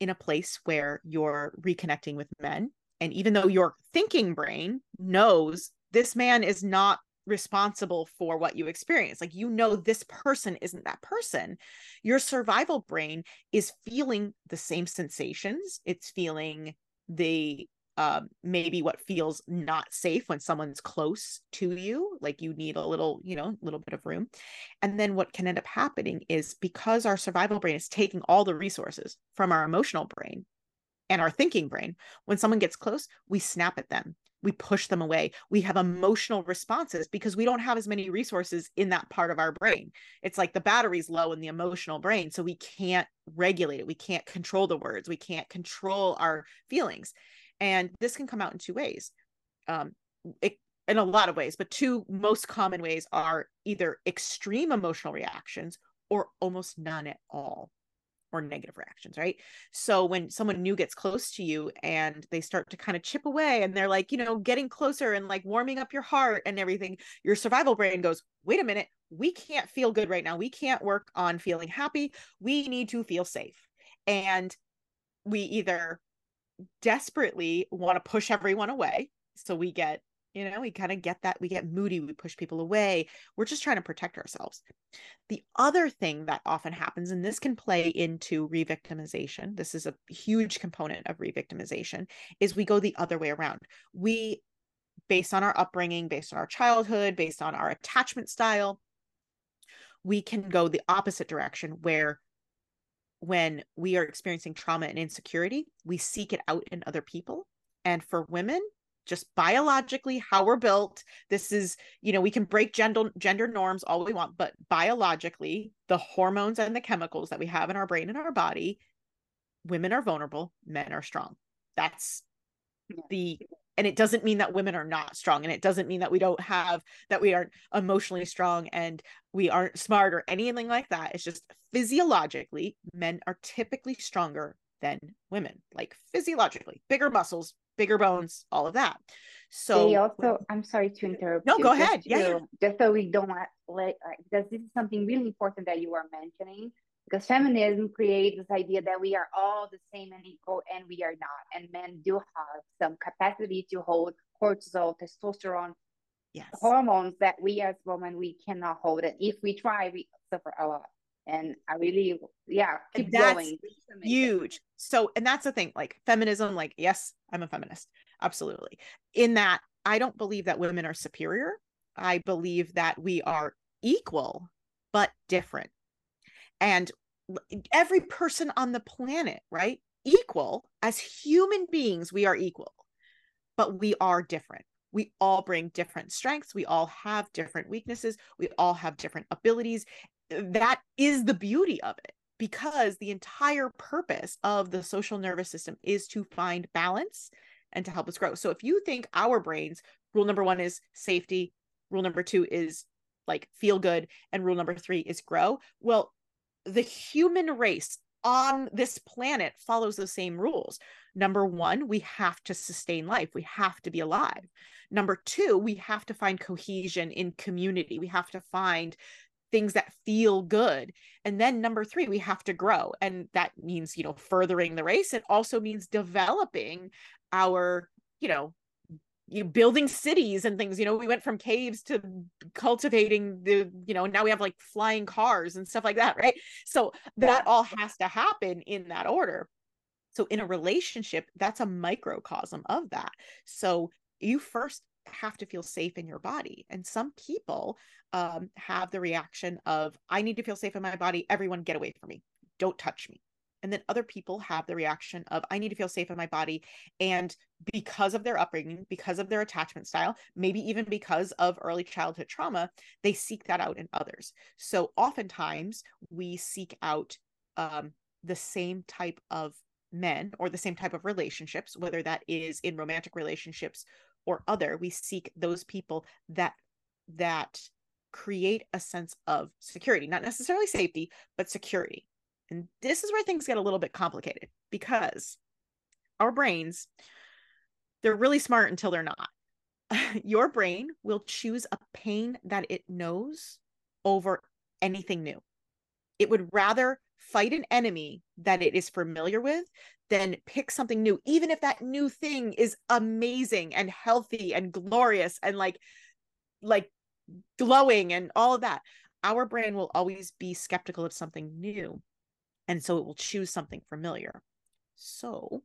in a place where you're reconnecting with men, and even though your thinking brain knows this man is not responsible for what you experience, like, you know, this person isn't that person, your survival brain is feeling the same sensations. It's feeling the um, maybe what feels not safe when someone's close to you, like you need a little, you know, little bit of room. And then what can end up happening is, because our survival brain is taking all the resources from our emotional brain and our thinking brain, when someone gets close, we snap at them, we push them away. We have emotional responses because we don't have as many resources in that part of our brain. It's like the battery's low in the emotional brain. So we can't regulate it. We can't control the words. We can't control our feelings. And this can come out in two ways, um, it, in a lot of ways, but two most common ways are either extreme emotional reactions or almost none at all, or negative reactions, right? So when someone new gets close to you and they start to kind of chip away and they're like, you know, getting closer and like warming up your heart and everything, your survival brain goes, wait a minute, we can't feel good right now. We can't work on feeling happy. We need to feel safe. And we either desperately want to push everyone away. So we get, you know, we kind of get that, we get moody, we push people away. We're just trying to protect ourselves. The other thing that often happens, and this can play into re-victimization, this is a huge component of re-victimization, is we go the other way around. We, based on our upbringing, based on our childhood, based on our attachment style, we can go the opposite direction, where when we are experiencing trauma and insecurity, we seek it out in other people. And for women, just biologically how we're built, this is, you know, we can break gender, gender norms all we want, but biologically, the hormones and the chemicals that we have in our brain and our body, women are vulnerable, men are strong. That's the, and it doesn't mean that women are not strong. And it doesn't mean that we don't have, that we aren't emotionally strong and we aren't smart or anything like that. It's just physiologically, men are typically stronger than women, like physiologically, bigger muscles, bigger bones, all of that. So they also, I'm sorry to interrupt. No, you, go ahead. To, yeah. Just so we don't let, because this is something really important that you are mentioning, because feminism creates this idea that we are all the same and equal, and we are not. And men do have some capacity to hold cortisol, testosterone, yes, hormones that we as women, we cannot hold. And if we try, we suffer a lot. And I really, yeah, keep that's going. Huge. So, and that's the thing, like feminism, like, yes, I'm a feminist. Absolutely. In that, I don't believe that women are superior. I believe that we are equal, but different. And every person on the planet, right? Equal as human beings, we are equal, but we are different. We all bring different strengths. We all have different weaknesses. We all have different abilities. That is the beauty of it, because the entire purpose of the social nervous system is to find balance and to help us grow. So if you think our brains, rule number one is safety. Rule number two is like feel good. And rule number three is grow. Well, the human race on this planet follows the same rules. Number one, we have to sustain life. We have to be alive. Number two, we have to find cohesion in community. We have to find things that feel good. And then number three, we have to grow. And that means, you know, furthering the race. It also means developing our, you know, you building cities and things. You know, we went from caves to cultivating the, you know, now we have like flying cars and stuff like that, right? So that all has to happen in that order. So in a relationship, that's a microcosm of that. So you first have to feel safe in your body. And some people um, have the reaction of, I need to feel safe in my body. Everyone get away from me. Don't touch me. And then other people have the reaction of, I need to feel safe in my body. And because of their upbringing, because of their attachment style, maybe even because of early childhood trauma, they seek that out in others. So oftentimes we seek out um, the same type of men or the same type of relationships, whether that is in romantic relationships or other. We seek those people that, that create a sense of security, not necessarily safety, but security. And this is where things get a little bit complicated, because our brains, they're really smart until they're not. Your brain will choose a pain that it knows over anything new. It would rather fight an enemy that it is familiar with than pick something new, even if that new thing is amazing and healthy and glorious and like, like glowing and all of that. Our brain will always be skeptical of something new. And so it will choose something familiar. So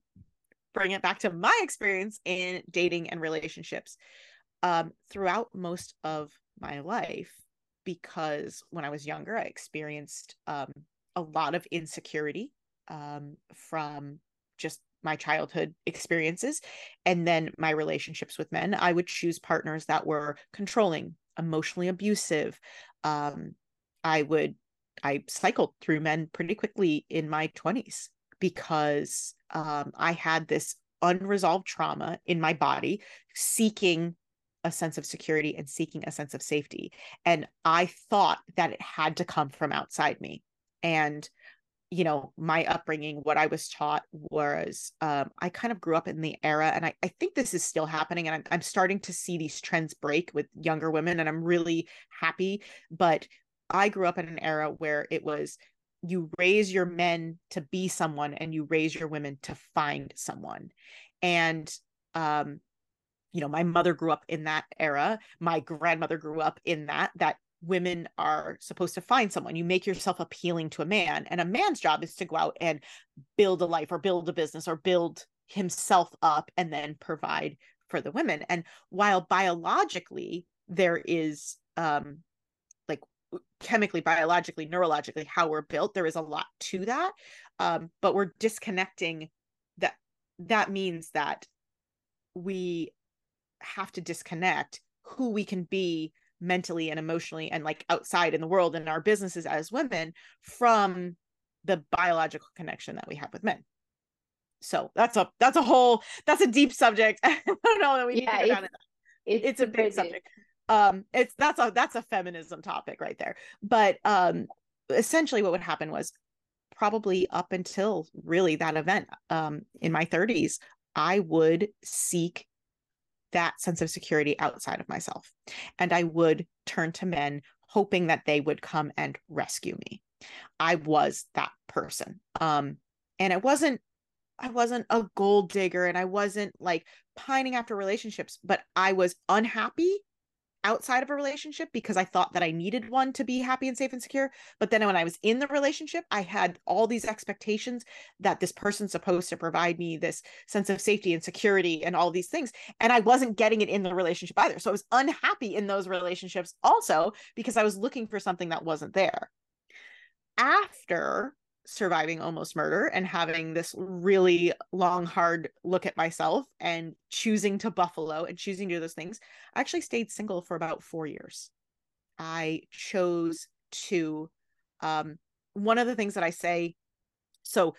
bring it back to my experience in dating and relationships um, throughout most of my life, because when I was younger, I experienced um, a lot of insecurity um, from just my childhood experiences. And then my relationships with men, I would choose partners that were controlling, emotionally abusive. Um, I would I cycled through men pretty quickly in my twenties because um, I had this unresolved trauma in my body, seeking a sense of security and seeking a sense of safety. And I thought that it had to come from outside me. And, you know, my upbringing, what I was taught was um, I kind of grew up in the era, and I, I think this is still happening. And I'm, I'm starting to see these trends break with younger women, and I'm really happy. But I grew up in an era where it was, you raise your men to be someone and you raise your women to find someone. And, um, you know, my mother grew up in that era. My grandmother grew up in that, that women are supposed to find someone. You make yourself appealing to a man, and a man's job is to go out and build a life or build a business or build himself up and then provide for the women. And while biologically there is, um, chemically, biologically, neurologically, how we're built, there is a lot to that. Um, but we're disconnecting that. That means that we have to disconnect who we can be mentally and emotionally and like outside in the world and our businesses as women from the biological connection that we have with men. So that's a, that's a whole, that's a deep subject. I don't know that we yeah, need to go down it. It's, it's a big crazy. subject. Um, it's, that's a, that's a feminism topic right there. But, um, essentially what would happen was, probably up until really that event, um, in my thirties, I would seek that sense of security outside of myself. And I would turn to men hoping that they would come and rescue me. I was that person. Um, and I wasn't, I wasn't a gold digger, and I wasn't like pining after relationships, but I was unhappy outside of a relationship because I thought that I needed one to be happy and safe and secure. But then when I was in the relationship, I had all these expectations that this person's supposed to provide me this sense of safety and security and all these things. And I wasn't getting it in the relationship either. So I was unhappy in those relationships also because I was looking for something that wasn't there. After surviving almost murder and having this really long, hard look at myself and choosing to buffalo and choosing to do those things, I actually stayed single for about four years. I chose to, um, one of the things that I say, so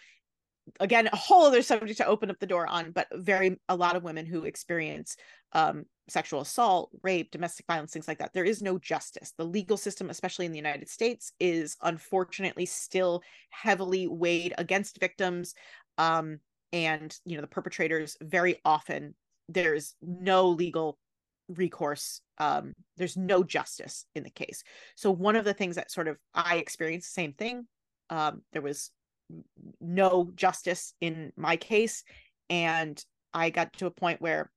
again, a whole other subject to open up the door on, but very, a lot of women who experience, um, sexual assault, rape, domestic violence, things like that. There is no justice. The legal system, especially in the United States, is unfortunately still heavily weighed against victims. Um, and, you know, the perpetrators, very often there's no legal recourse. Um, there's no justice in the case. So one of the things that sort of I experienced, the same thing. Um, there was no justice in my case. And I got to a point where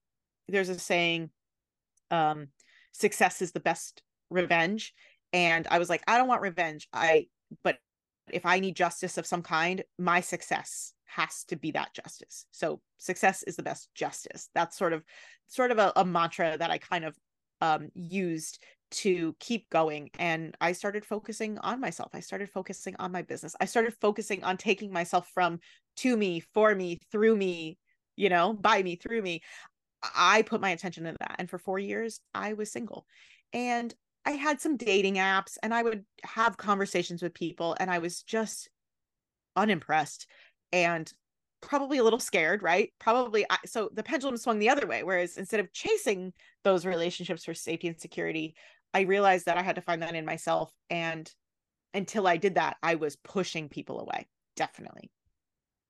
there's a saying, um, success is the best revenge. And I was like, I don't want revenge. I, but if I need justice of some kind, my success has to be that justice. So success is the best justice. That's sort of, sort of a, a mantra that I kind of, um, used to keep going. And I started focusing on myself. I started focusing on my business. I started focusing on taking myself from to me, for me, through me, you know, by me, through me. I put my attention into that. And for four years, I was single. And I had some dating apps and I would have conversations with people and I was just unimpressed and probably a little scared, right? Probably. I, so the pendulum swung the other way. Whereas instead of chasing those relationships for safety and security, I realized that I had to find that in myself. And until I did that, I was pushing people away. Definitely.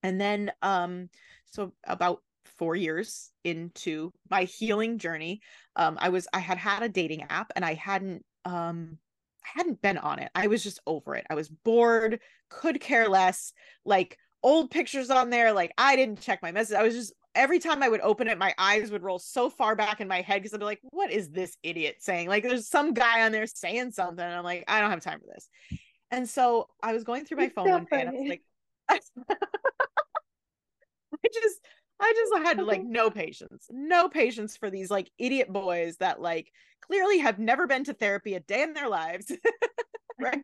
And then, um, so about four years into my healing journey, um, I was, I had had a dating app and I hadn't, um, I hadn't been on it. I was just over it. I was bored, could care less, like old pictures on there. Like I didn't check my message. I was just, every time I would open it, my eyes would roll so far back in my head. Cause I'd be like, what is this idiot saying? Like there's some guy on there saying something. And I'm like, I don't have time for this. And so I was going through my it's phone so one day funny. And I was like, I just, I just had like no patience, no patience for these like idiot boys that like clearly have never been to therapy a day in their lives. Right.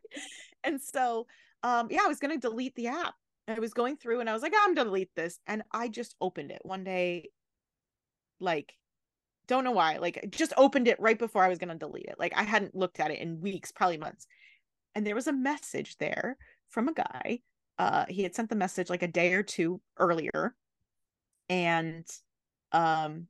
And so, um, yeah, I was going to delete the app. I was going through and I was like, oh, I'm going to delete this. And I just opened it one day. Like, don't know why, like I just opened it right before I was going to delete it. Like I hadn't looked at it in weeks, probably months. And there was a message there from a guy. Uh, he had sent the message like a day or two earlier. And, um,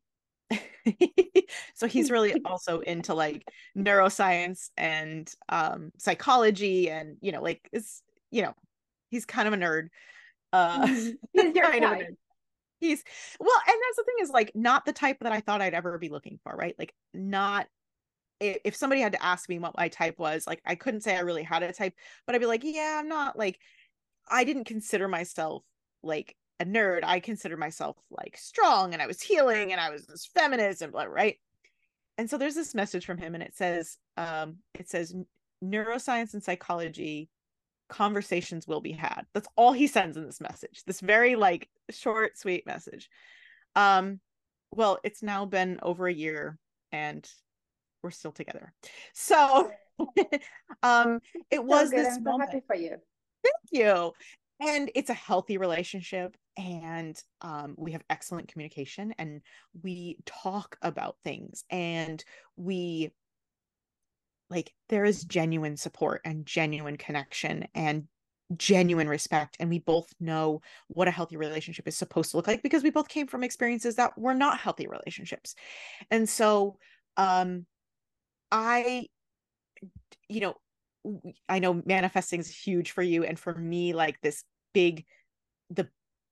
so he's really also into like neuroscience and, um, psychology and, you know, like it's, you know, he's kind of a nerd. Uh, he's, your kind of a nerd. he's, well, and that's the thing is like, not the type that I thought I'd ever be looking for. Right. Like not, if somebody had to ask me what my type was, like, I couldn't say I really had a type, but I'd be like, yeah, I'm not like, I didn't consider myself like a nerd. I consider myself like strong and I was healing and I was this feminist and blah, right. And so there's this message from him and it says, um, it says neuroscience and psychology conversations will be had. That's all he sends in this message, this very like short, sweet message. Um, well, it's now been over a year and we're still together. So, um, it was so this I'm moment. So happy for you. Thank you. And it's a healthy relationship and um, we have excellent communication and we talk about things and we like there is genuine support and genuine connection and genuine respect. And we both know what a healthy relationship is supposed to look like because we both came from experiences that were not healthy relationships. And so um, I, you know, I know manifesting is huge for you. And for me, like this big, the,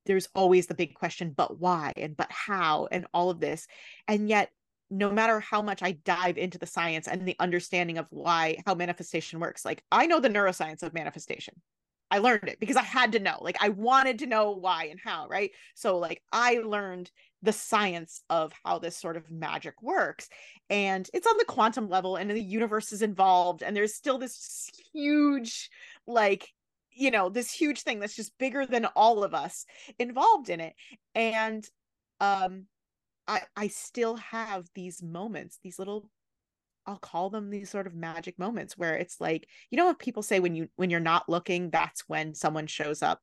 there's always the big question, but why, and, but how, and all of this. And yet no matter how much I dive into the science and the understanding of why, how manifestation works, like I know the neuroscience of manifestation. I learned it because I had to know, like I wanted to know why and how, right? So like I learned the science of how this sort of magic works. And it's on the quantum level, and the universe is involved. And there's still this huge, like, you know, this huge thing that's just bigger than all of us involved in it. And um, I, I still have these moments, these little, I'll call them these sort of magic moments where it's like, you know what people say, when you, when you're not looking, that's when someone shows up.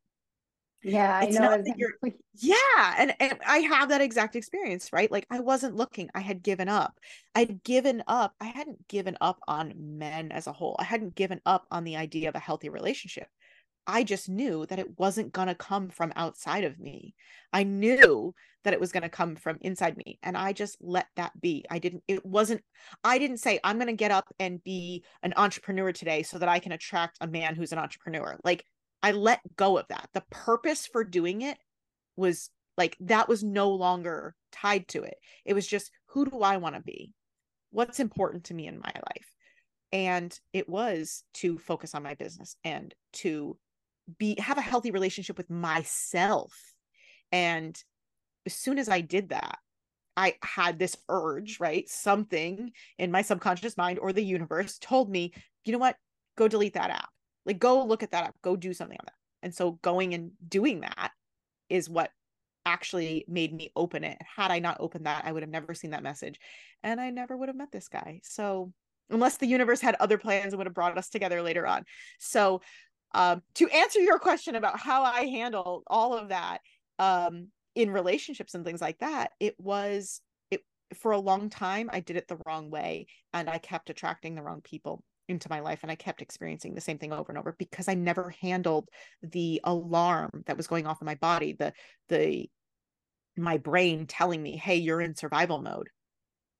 Yeah, it's I know. Not that you're, yeah. And, and I have that exact experience, right? Like, I wasn't looking, I had given up. I'd given up. I hadn't given up on men as a whole. I hadn't given up on the idea of a healthy relationship. I just knew that it wasn't going to come from outside of me. I knew that it was going to come from inside me. And I just let that be. I didn't, it wasn't, I didn't say, I'm going to get up and be an entrepreneur today so that I can attract a man who's an entrepreneur. Like, I let go of that. The purpose for doing it was like, that was no longer tied to it. It was just, who do I want to be? What's important to me in my life? And it was to focus on my business and to be, have a healthy relationship with myself. And as soon as I did that, I had this urge, right? Something in my subconscious mind or the universe told me, you know what? Go delete that app. Like, go look at that app, go do something on that. And so going and doing that is what actually made me open it. Had I not opened that, I would have never seen that message, and I never would have met this guy. So unless the universe had other plans and would have brought us together later on. So um, to answer your question about how I handle all of that um, in relationships and things like that, it was, it for a long time, I did it the wrong way, and I kept attracting the wrong people into my life. And I kept experiencing the same thing over and over because I never handled the alarm that was going off in my body, the, the, my brain telling me, hey, you're in survival mode,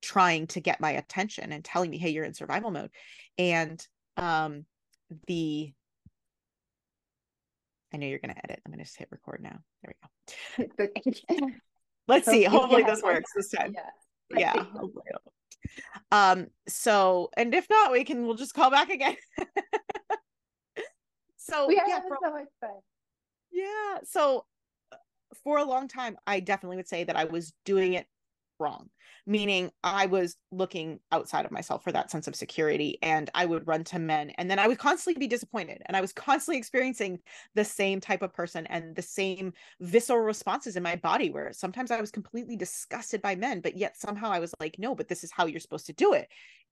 trying to get my attention and telling me, hey, you're in survival mode. And, um, the, I know you're going to edit. I'm going to just hit record now. There we go. Let's see. Hopefully yeah. this works this time. Yeah. yeah. Um, so, and if not, we can, we'll just call back again. so we yeah, for, so much fun. yeah. So for a long time, I definitely would say that I was doing it wrong, meaning I was looking outside of myself for that sense of security, and I would run to men, and then I would constantly be disappointed, and I was constantly experiencing the same type of person and the same visceral responses in my body, where sometimes I was completely disgusted by men, but yet somehow I was like, no, but this is how you're supposed to do it.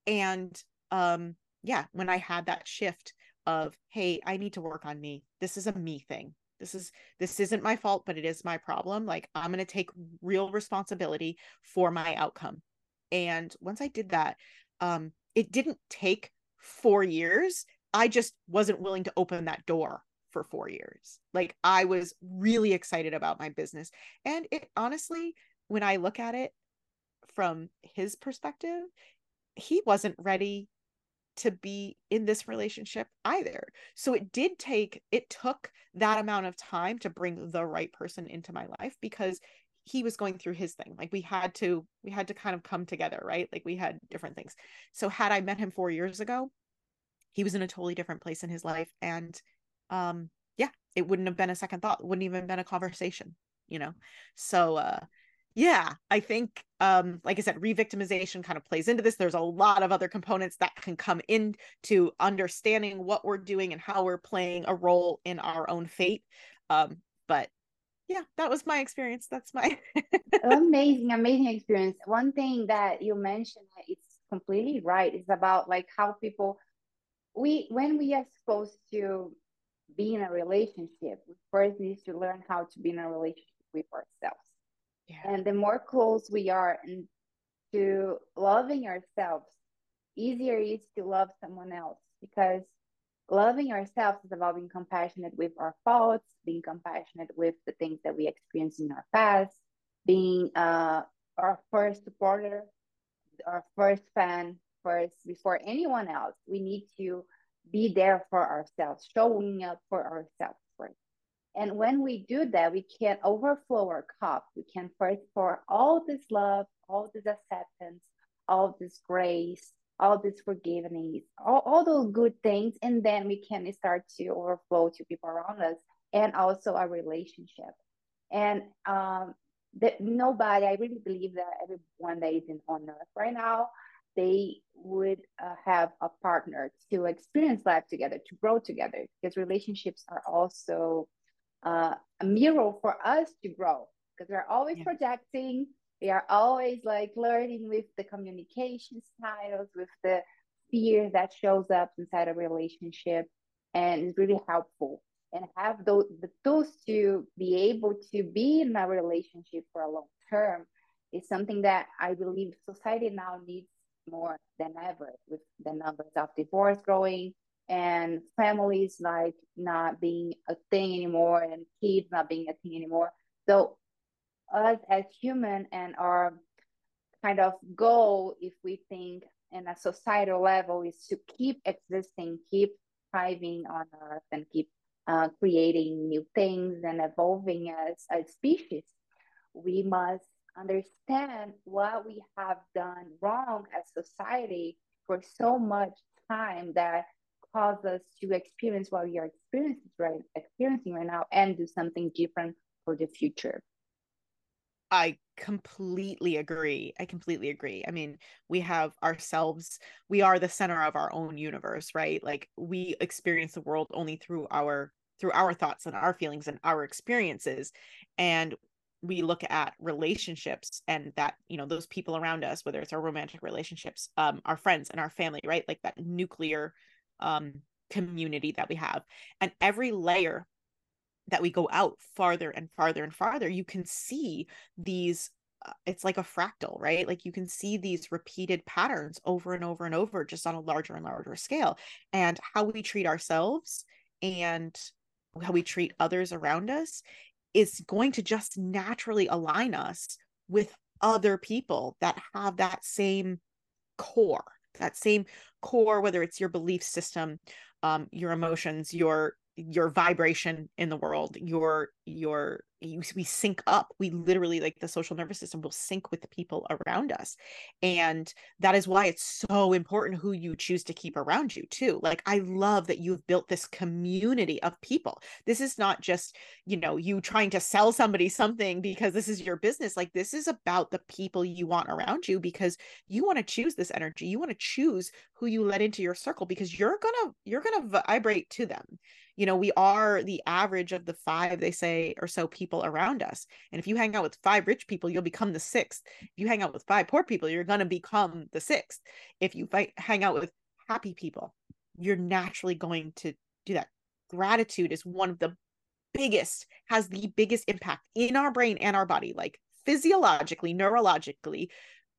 And um yeah, when I had that shift of, hey, I need to work on me, this is a me thing. This is, this isn't my fault, but it is my problem. Like, I'm going to take real responsibility for my outcome. And once I did that, um, it didn't take four years. I just wasn't willing to open that door for four years. Like, I was really excited about my business. And it honestly, when I look at it from his perspective, he wasn't ready to be in this relationship either. So it did take, it took that amount of time to bring the right person into my life, because he was going through his thing. Like, we had to, we had to kind of come together, right? Like, we had different things. So had I met him four years ago, he was in a totally different place in his life. And um, yeah, it wouldn't have been a second thought. It wouldn't even have been a conversation, you know? So uh, yeah, I think, um, like I said, re-victimization kind of plays into this. There's a lot of other components that can come into understanding what we're doing and how we're playing a role in our own fate. Um, but yeah, that was my experience. That's my amazing, amazing experience. One thing that you mentioned, it's completely right. It's about like how people, we, when we are supposed to be in a relationship, we first need to learn how to be in a relationship with ourselves. Yeah. And the more close we are to loving ourselves, easier it is to love someone else, because loving ourselves is about being compassionate with our faults, being compassionate with the things that we experienced in our past, being uh, our first supporter, our first fan, first before anyone else. We need to be there for ourselves, showing up for ourselves first. And when we do that, we can overflow our cup. We can first pour all this love, all this acceptance, all this grace, all this forgiveness, all, all those good things. And then we can start to overflow to people around us and also our relationship. And um, that nobody, I really believe that everyone that is in on earth right now, they would uh, have a partner to experience life together, to grow together, because relationships are also uh, a mirror for us to grow, because they're always yeah. projecting. They are always like learning with the communication styles, with the fear that shows up inside a relationship, and it's really helpful. And have those, the tools to be able to be in a relationship for a long term is something that I believe society now needs more than ever, with the numbers of divorce growing and families like not being a thing anymore and kids not being a thing anymore. So us as human and our kind of goal, if we think in a societal level, is to keep existing, keep thriving on earth, and keep uh, creating new things and evolving as a species. We must understand what we have done wrong as society for so much time that caused us to experience what we are experiencing right, experiencing right now, and do something different for the future. I completely agree. I completely agree. I mean, we have ourselves, we are the center of our own universe, right? Like, we experience the world only through our, through our thoughts and our feelings and our experiences. And we look at relationships and that, you know, those people around us, whether it's our romantic relationships, um, our friends and our family, right? Like that nuclear um, community that we have, and every layer that we go out farther and farther and farther, you can see these, uh, it's like a fractal, right? Like you can see these repeated patterns over and over and over, just on a larger and larger scale. And how we treat ourselves and how we treat others around us is going to just naturally align us with other people that have that same core, that same core, whether it's your belief system, um, your emotions, your your vibration in the world, your, your, you, we sync up, we literally, like the social nervous system will sync with the people around us. And that is why it's so important who you choose to keep around you too. Like, I love that you've built this community of people. This is not just, you know, you trying to sell somebody something because this is your business. Like, this is about the people you want around you, because you want to choose this energy. You want to choose who you let into your circle, because you're going to, you're going to vibrate to them. You know, we are the average of the five, they say, or so people around us. And if you hang out with five rich people, you'll become the sixth. If you hang out with five poor people, you're going to become the sixth. If you fight, hang out with happy people, you're naturally going to do that. Gratitude is one of the biggest, has the biggest impact in our brain and our body, like physiologically, neurologically.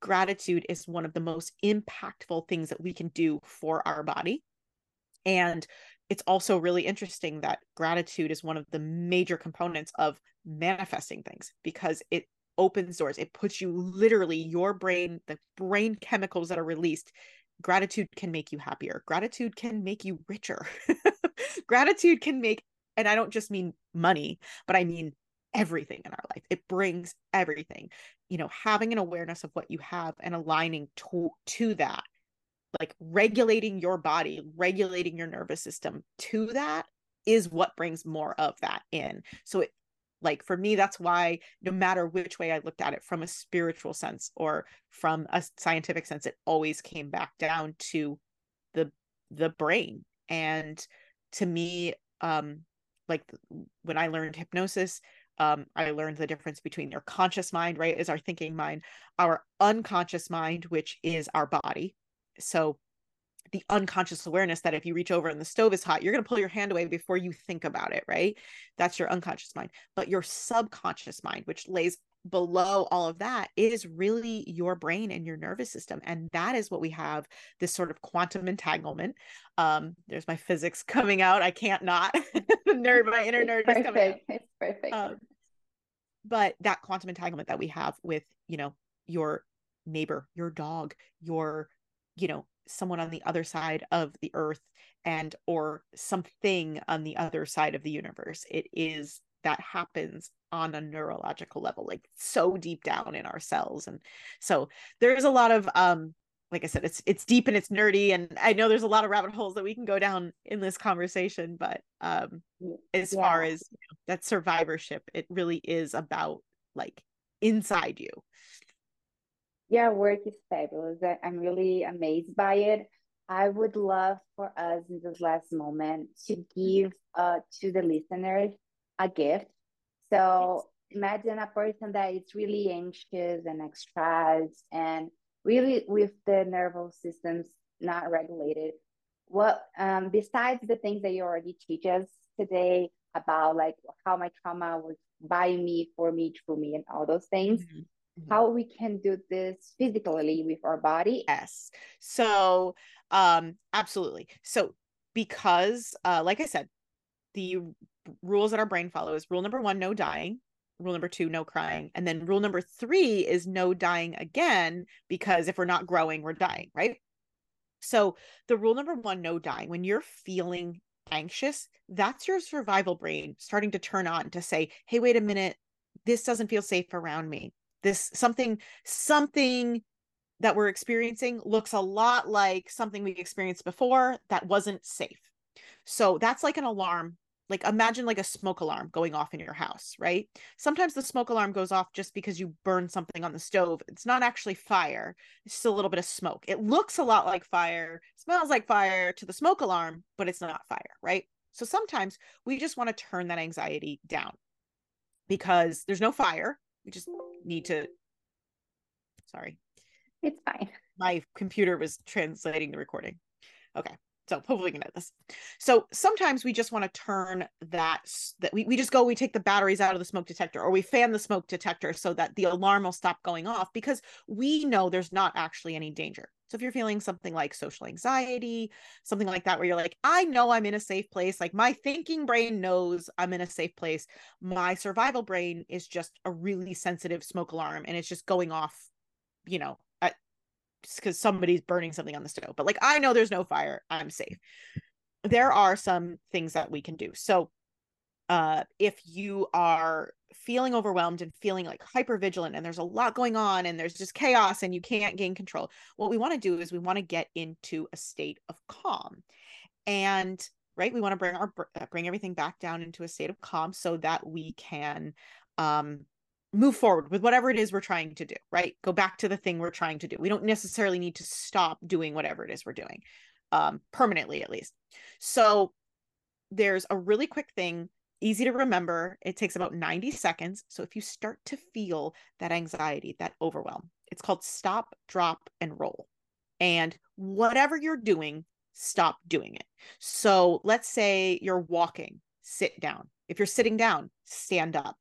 Gratitude is one of the most impactful things that we can do for our body. And it's also really interesting that gratitude is one of the major components of manifesting things, because it opens doors. It puts you literally, your brain, the brain chemicals that are released. Gratitude can make you happier. Gratitude can make you richer. Gratitude can make, and I don't just mean money, but I mean everything in our life. It brings everything, you know, having an awareness of what you have and aligning to, to that. Like regulating your body, regulating your nervous system to that is what brings more of that in. So it, like for me, that's why no matter which way I looked at it, from a spiritual sense or from a scientific sense, it always came back down to the the brain. And to me, um, like when I learned hypnosis, Um, I learned the difference between your conscious mind, right, is our thinking mind, our unconscious mind, which is our body. So the unconscious awareness that if you reach over and the stove is hot, you're going to pull your hand away before you think about it, right? That's your unconscious mind. But your subconscious mind, which lays below all of that, is really your brain and your nervous system. And that is what we have, this sort of quantum entanglement. Um, there's my physics coming out. I can't not. The nerd, my inner nerd is coming out. It's perfect. Um, but that quantum entanglement that we have with, you know, your neighbor, your dog, your, you know, someone on the other side of the earth, and or something on the other side of the universe. It is that happens on a neurological level, like so deep down in our cells. And so there's a lot of, um, like I said, it's, it's deep and it's nerdy. And I know there's a lot of rabbit holes that we can go down in this conversation, but, um, as yeah. far as you know, that survivorship, it really is about like inside you. Yeah, work is fabulous. I'm really amazed by it. I would love for us in this last moment to give uh, to the listeners a gift. So imagine a person that is really anxious and stressed and really with the nervous systems not regulated. What um, besides the things that you already teach us today about like how my trauma was by me, for me, through me, and all those things, mm-hmm. how we can do this physically with our body. Yes. So, um, absolutely. So because, uh, like I said, the rules that our brain follows, rule number one, no dying. Rule number two, no crying. And then rule number three is no dying again, because if we're not growing, we're dying. Right. So the rule number one, no dying, when you're feeling anxious, that's your survival brain starting to turn on to say, hey, wait a minute, this doesn't feel safe around me. This something, something that we're experiencing looks a lot like something we experienced before that wasn't safe. So that's like an alarm. Like imagine like a smoke alarm going off in your house, right? Sometimes the smoke alarm goes off just because you burn something on the stove. It's not actually fire. It's just a little bit of smoke. It looks a lot like fire, smells like fire to the smoke alarm, but it's not fire, right? So sometimes we just want to turn that anxiety down because there's no fire. We just need to, sorry. It's fine. My computer was translating the recording. Okay. So hopefully we can edit this. So sometimes we just want to turn that, that we, we just go, we take the batteries out of the smoke detector, or we fan the smoke detector so that the alarm will stop going off because we know there's not actually any danger. So if you're feeling something like social anxiety, something like that, where you're like, I know I'm in a safe place. Like my thinking brain knows I'm in a safe place. My survival brain is just a really sensitive smoke alarm. And it's just going off, you know, at, because somebody's burning something on the stove, but like, I know there's no fire, I'm safe. There are some things that we can do. So uh, if you are feeling overwhelmed and feeling like hypervigilant and there's a lot going on and there's just chaos and you can't gain control, what we want to do is we want to get into a state of calm. And right, we want to bring our, bring everything back down into a state of calm so that we can, um, move forward with whatever it is we're trying to do, right? Go back to the thing we're trying to do. We don't necessarily need to stop doing whatever it is we're doing, um, permanently at least. So there's a really quick thing, easy to remember. It takes about ninety seconds. So if you start to feel that anxiety, that overwhelm, it's called stop, drop, and roll. And whatever you're doing, stop doing it. So let's say you're walking, sit down. If you're sitting down, stand up.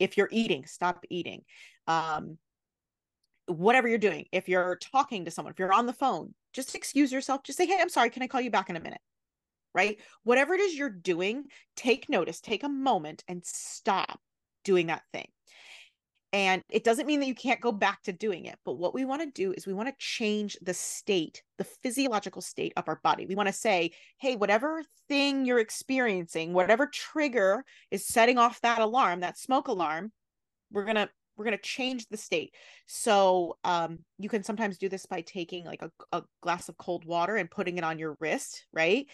If you're eating, stop eating. Um, whatever you're doing, if you're talking to someone, if you're on the phone, just excuse yourself. Just say, hey, I'm sorry. Can I call you back in a minute? Right? Whatever it is you're doing, take notice, take a moment and stop doing that thing. And it doesn't mean that you can't go back to doing it. But what we want to do is we want to change the state, the physiological state of our body. We want to say, hey, whatever thing you're experiencing, whatever trigger is setting off that alarm, that smoke alarm, we're going to, we're going to change the state. So um, you can sometimes do this by taking like a, a glass of cold water and putting it on your wrist, right?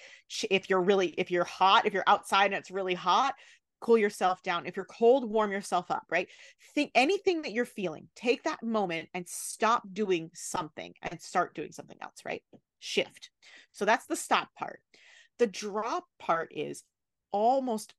If you're really, if you're hot, if you're outside and it's really hot, cool yourself down. If you're cold, warm yourself up, right? Think anything that you're feeling, take that moment and stop doing something and start doing something else, right? Shift. So that's the stop part. The drop part is almost,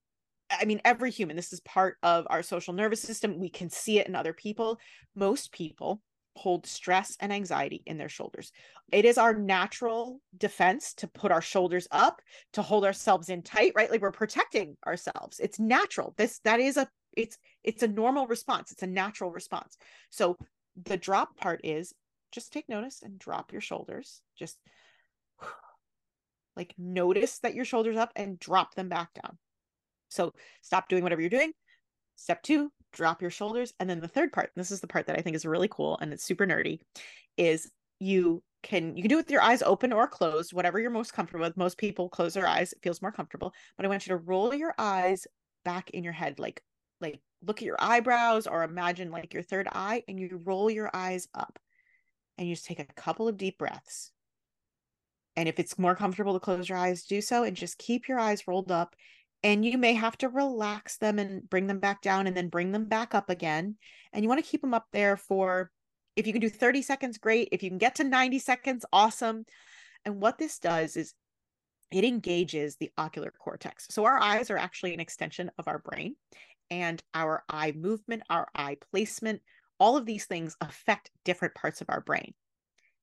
I mean, every human, this is part of our social nervous system. We can see it in other people. Most people hold stress and anxiety in their shoulders. It is our natural defense to put our shoulders up, to hold ourselves in tight, right? Like we're protecting ourselves. It's natural. This, that is a, it's, it's a normal response. It's a natural response. So the drop part is just take notice and drop your shoulders. Just like notice that your shoulders up and drop them back down. So stop doing whatever you're doing. Step two, drop your shoulders. And then the third part, this is the part that I think is really cool and it's super nerdy, is you can, you can do it with your eyes open or closed, whatever you're most comfortable with. Most people close their eyes. It feels more comfortable, but I want you to roll your eyes back in your head. Like, like look at your eyebrows or imagine like your third eye, and you roll your eyes up and you just take a couple of deep breaths. And if it's more comfortable to close your eyes, do so, and just keep your eyes rolled up and you may have to relax them and bring them back down and then bring them back up again. And you want to keep them up there for, if you can do thirty seconds, great. If you can get to ninety seconds, awesome. And what this does is it engages the ocular cortex. So our eyes are actually an extension of our brain, and our eye movement, our eye placement, all of these things affect different parts of our brain.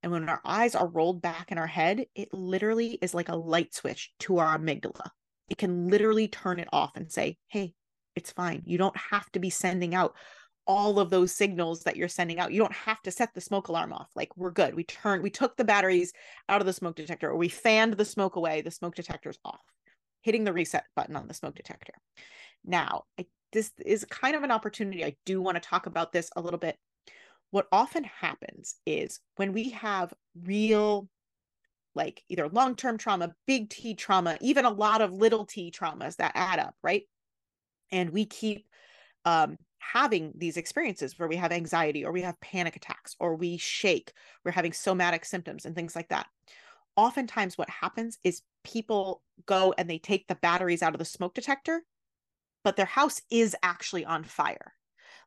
And when our eyes are rolled back in our head, it literally is like a light switch to our amygdala. It can literally turn it off and say, hey, it's fine. You don't have to be sending out all of those signals that you're sending out. You don't have to set the smoke alarm off. Like, we're good. We turned, we took the batteries out of the smoke detector, or we fanned the smoke away. The smoke detector's off, hitting the reset button on the smoke detector. Now, I, this is kind of an opportunity. I do want to talk about this a little bit. What often happens is when we have real, like either long-term trauma, big T trauma, even a lot of little T traumas that add up, right? And we keep um, having these experiences where we have anxiety, or we have panic attacks, or we shake, we're having somatic symptoms and things like that. Oftentimes what happens is people go and they take the batteries out of the smoke detector, but their house is actually on fire.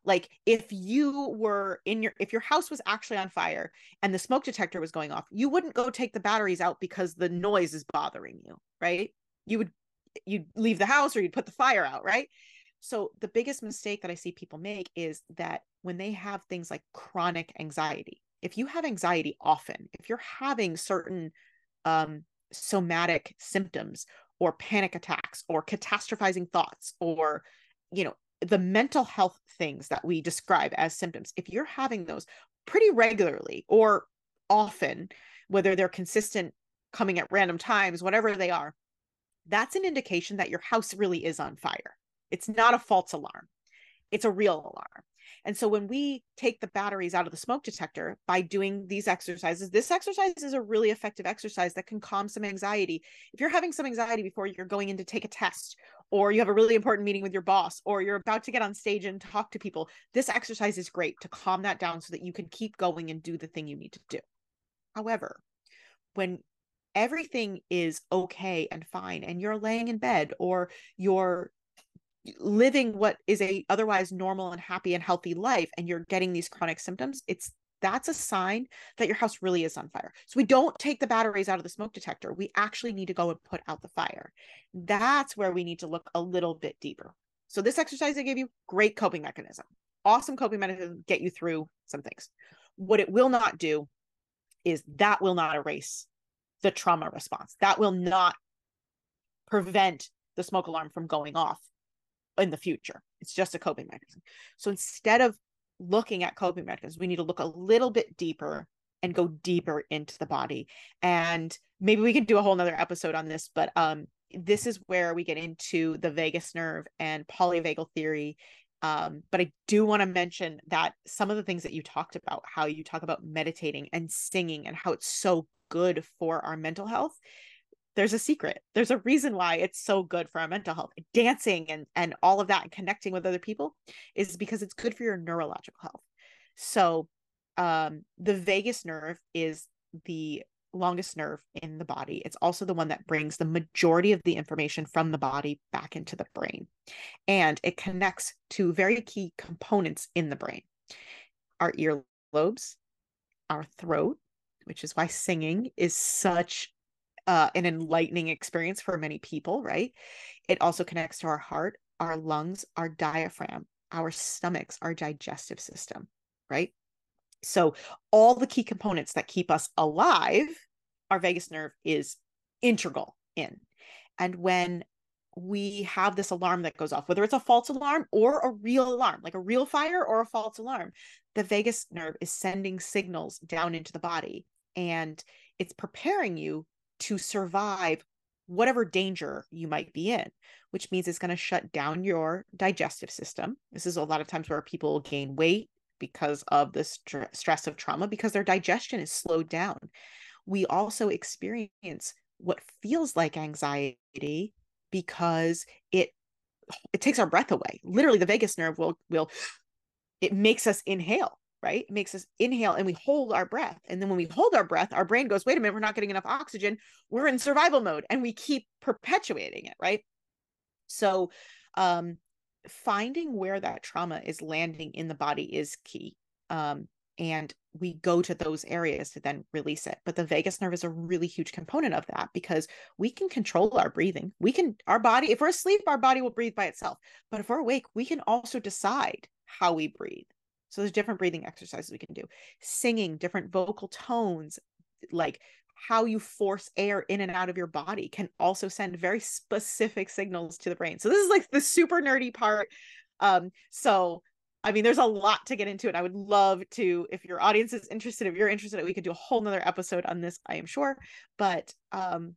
Like if you were in your, if your house was actually on fire and the smoke detector was going off, you wouldn't go take the batteries out because the noise is bothering you, right? You would, you'd leave the house, or you'd put the fire out, right? So the biggest mistake that I see people make is that when they have things like chronic anxiety, if you have anxiety often, if you're having certain um, somatic symptoms or panic attacks or catastrophizing thoughts, or, you know, the mental health things that we describe as symptoms, if you're having those pretty regularly or often, whether they're consistent, coming at random times, whatever they are, that's an indication that your house really is on fire. It's not a false alarm. It's a real alarm. And so when we take the batteries out of the smoke detector by doing these exercises, this exercise is a really effective exercise that can calm some anxiety. If you're having some anxiety before you're going in to take a test, or you have a really important meeting with your boss, or you're about to get on stage and talk to people, this exercise is great to calm that down so that you can keep going and do the thing you need to do. However, when everything is okay and fine, and you're laying in bed, or you're living what is a otherwise normal and happy and healthy life, and you're getting these chronic symptoms, it's that's a sign that your house really is on fire. So we don't take the batteries out of the smoke detector. We actually need to go and put out the fire. That's where we need to look a little bit deeper. So this exercise I gave you, great coping mechanism, awesome coping mechanism, get you through some things. What it will not do is that will not erase the trauma response. That will not prevent the smoke alarm from going off in the future. It's just a coping mechanism. So instead of looking at coping mechanisms, we need to look a little bit deeper and go deeper into the body. And maybe we can do a whole nother episode on this, but um, this is where we get into the vagus nerve and polyvagal theory. Um, but I do want to mention that some of the things that you talked about, how you talk about meditating and singing and how it's so good for our mental health, there's a secret. There's a reason why it's so good for our mental health. Dancing and, and all of that and connecting with other people is because it's good for your neurological health. So um, the vagus nerve is the longest nerve in the body. It's also the one that brings the majority of the information from the body back into the brain. And it connects to very key components in the brain: our earlobes, our throat, which is why singing is such Uh, an enlightening experience for many people, right? It also connects to our heart, our lungs, our diaphragm, our stomachs, our digestive system, right? So all the key components that keep us alive, our vagus nerve is integral in. And when we have this alarm that goes off, whether it's a false alarm or a real alarm, like a real fire or a false alarm, the vagus nerve is sending signals down into the body, and it's preparing you to survive whatever danger you might be in, which means it's going to shut down your digestive system. This is a lot of times where people gain weight because of the st- stress of trauma, because their digestion is slowed down. We also experience what feels like anxiety because it it takes our breath away. Literally, the vagus nerve will, will it makes us inhale, right? It makes us inhale and we hold our breath. And then when we hold our breath, our brain goes, wait a minute, we're not getting enough oxygen. We're in survival mode, and we keep perpetuating it, right? So um, finding where that trauma is landing in the body is key. Um, and we go to those areas to then release it. But the vagus nerve is a really huge component of that, because we can control our breathing. We can, our body, if we're asleep, our body will breathe by itself. But if we're awake, we can also decide how we breathe. So there's different breathing exercises we can do. Singing, different vocal tones, like how you force air in and out of your body can also send very specific signals to the brain. So this is like the super nerdy part. Um, so, I mean, there's a lot to get into, and I would love to, if your audience is interested, if you're interested, we could do a whole nother episode on this, I am sure. But um,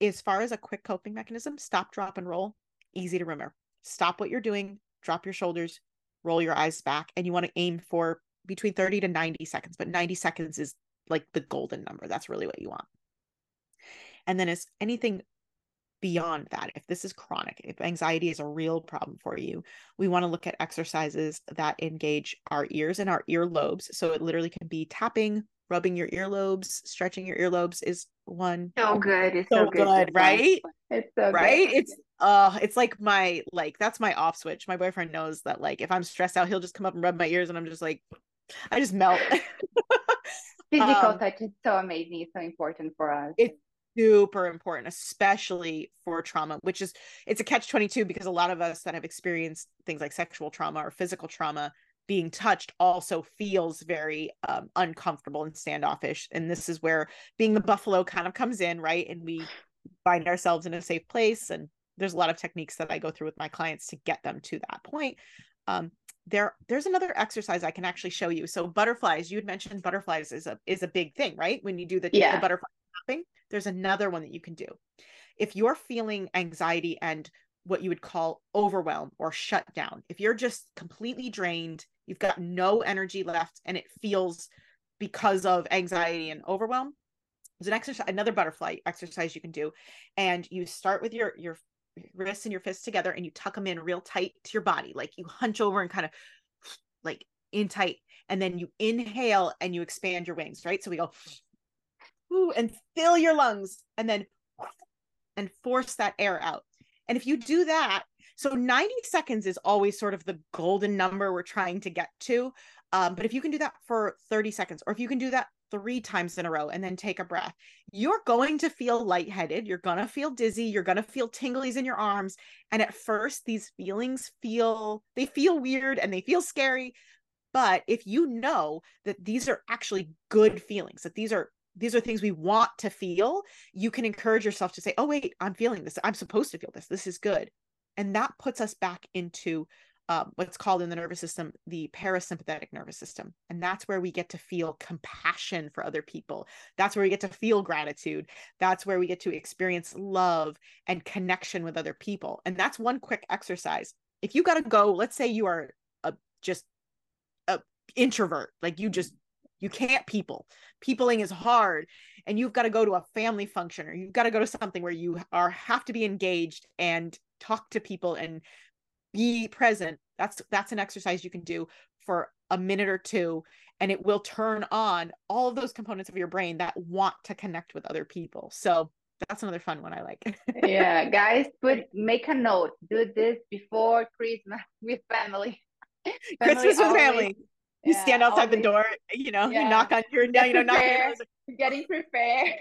as far as a quick coping mechanism, stop, drop, and roll. Easy to remember. Stop what you're doing, drop your shoulders, roll your eyes back. And you want to aim for between thirty to ninety seconds, but ninety seconds is like the golden number. That's really what you want. And then it's anything beyond that. If this is chronic, if anxiety is a real problem for you, we want to look at exercises that engage our ears and our earlobes. So it literally can be tapping, rubbing your earlobes, stretching your earlobes is one. So good. It's so, so good, good, right? It's so right? Good. It's uh it's like my like that's my off switch. My boyfriend knows that, like, if I'm stressed out, he'll just come up and rub my ears, and I'm just like, I just melt. Physical um, touch is so amazing. It's so important for us. It's super important, especially for trauma, which is, it's a catch twenty-two, because a lot of us that have experienced things like sexual trauma or physical trauma, being touched also feels very um, uncomfortable and standoffish. And this is where being the buffalo kind of comes in, right? And we find ourselves in a safe place. And there's a lot of techniques that I go through with my clients to get them to that point. Um, there, there's another exercise I can actually show you. So butterflies, you had mentioned butterflies is a, is a big thing, right? When you do the, yeah. the butterfly tapping, there's another one that you can do. If you're feeling anxiety and what you would call overwhelm or shut down, if you're just completely drained, you've got no energy left, and it feels because of anxiety and overwhelm, there's an exercise, another butterfly exercise you can do. And you start with your, your, wrists and your fists together, and you tuck them in real tight to your body. Like you hunch over and kind of like in tight, and then you inhale and you expand your wings, right? So we go and fill your lungs, and then and force that air out. And if you do that, so ninety seconds is always sort of the golden number we're trying to get to. Um, but if you can do that for thirty seconds, or if you can do that three times in a row and then take a breath, you're going to feel lightheaded. You're going to feel dizzy. You're going to feel tinglies in your arms. And at first these feelings feel, they feel weird and they feel scary. But if you know that these are actually good feelings, that these are, these are things we want to feel, you can encourage yourself to say, oh wait, I'm feeling this. I'm supposed to feel this. This is good. And that puts us back into Um, what's called in the nervous system, the parasympathetic nervous system. And that's where we get to feel compassion for other people. That's where we get to feel gratitude. That's where we get to experience love and connection with other people. And that's one quick exercise. If you got to go, let's say you are a, just a introvert, like you just, you can't people, peopling is hard, and you've got to go to a family function, or you've got to go to something where you are, have to be engaged and talk to people and be present. That's, that's an exercise you can do for a minute or two, and it will turn on all of those components of your brain that want to connect with other people. So that's another fun one I like. Yeah, guys, put, make a note, do this before Christmas with family. family Christmas with always, family. You yeah, stand outside always, the door, you know, yeah. you knock on your, Get you know, knock your door. Getting prepared.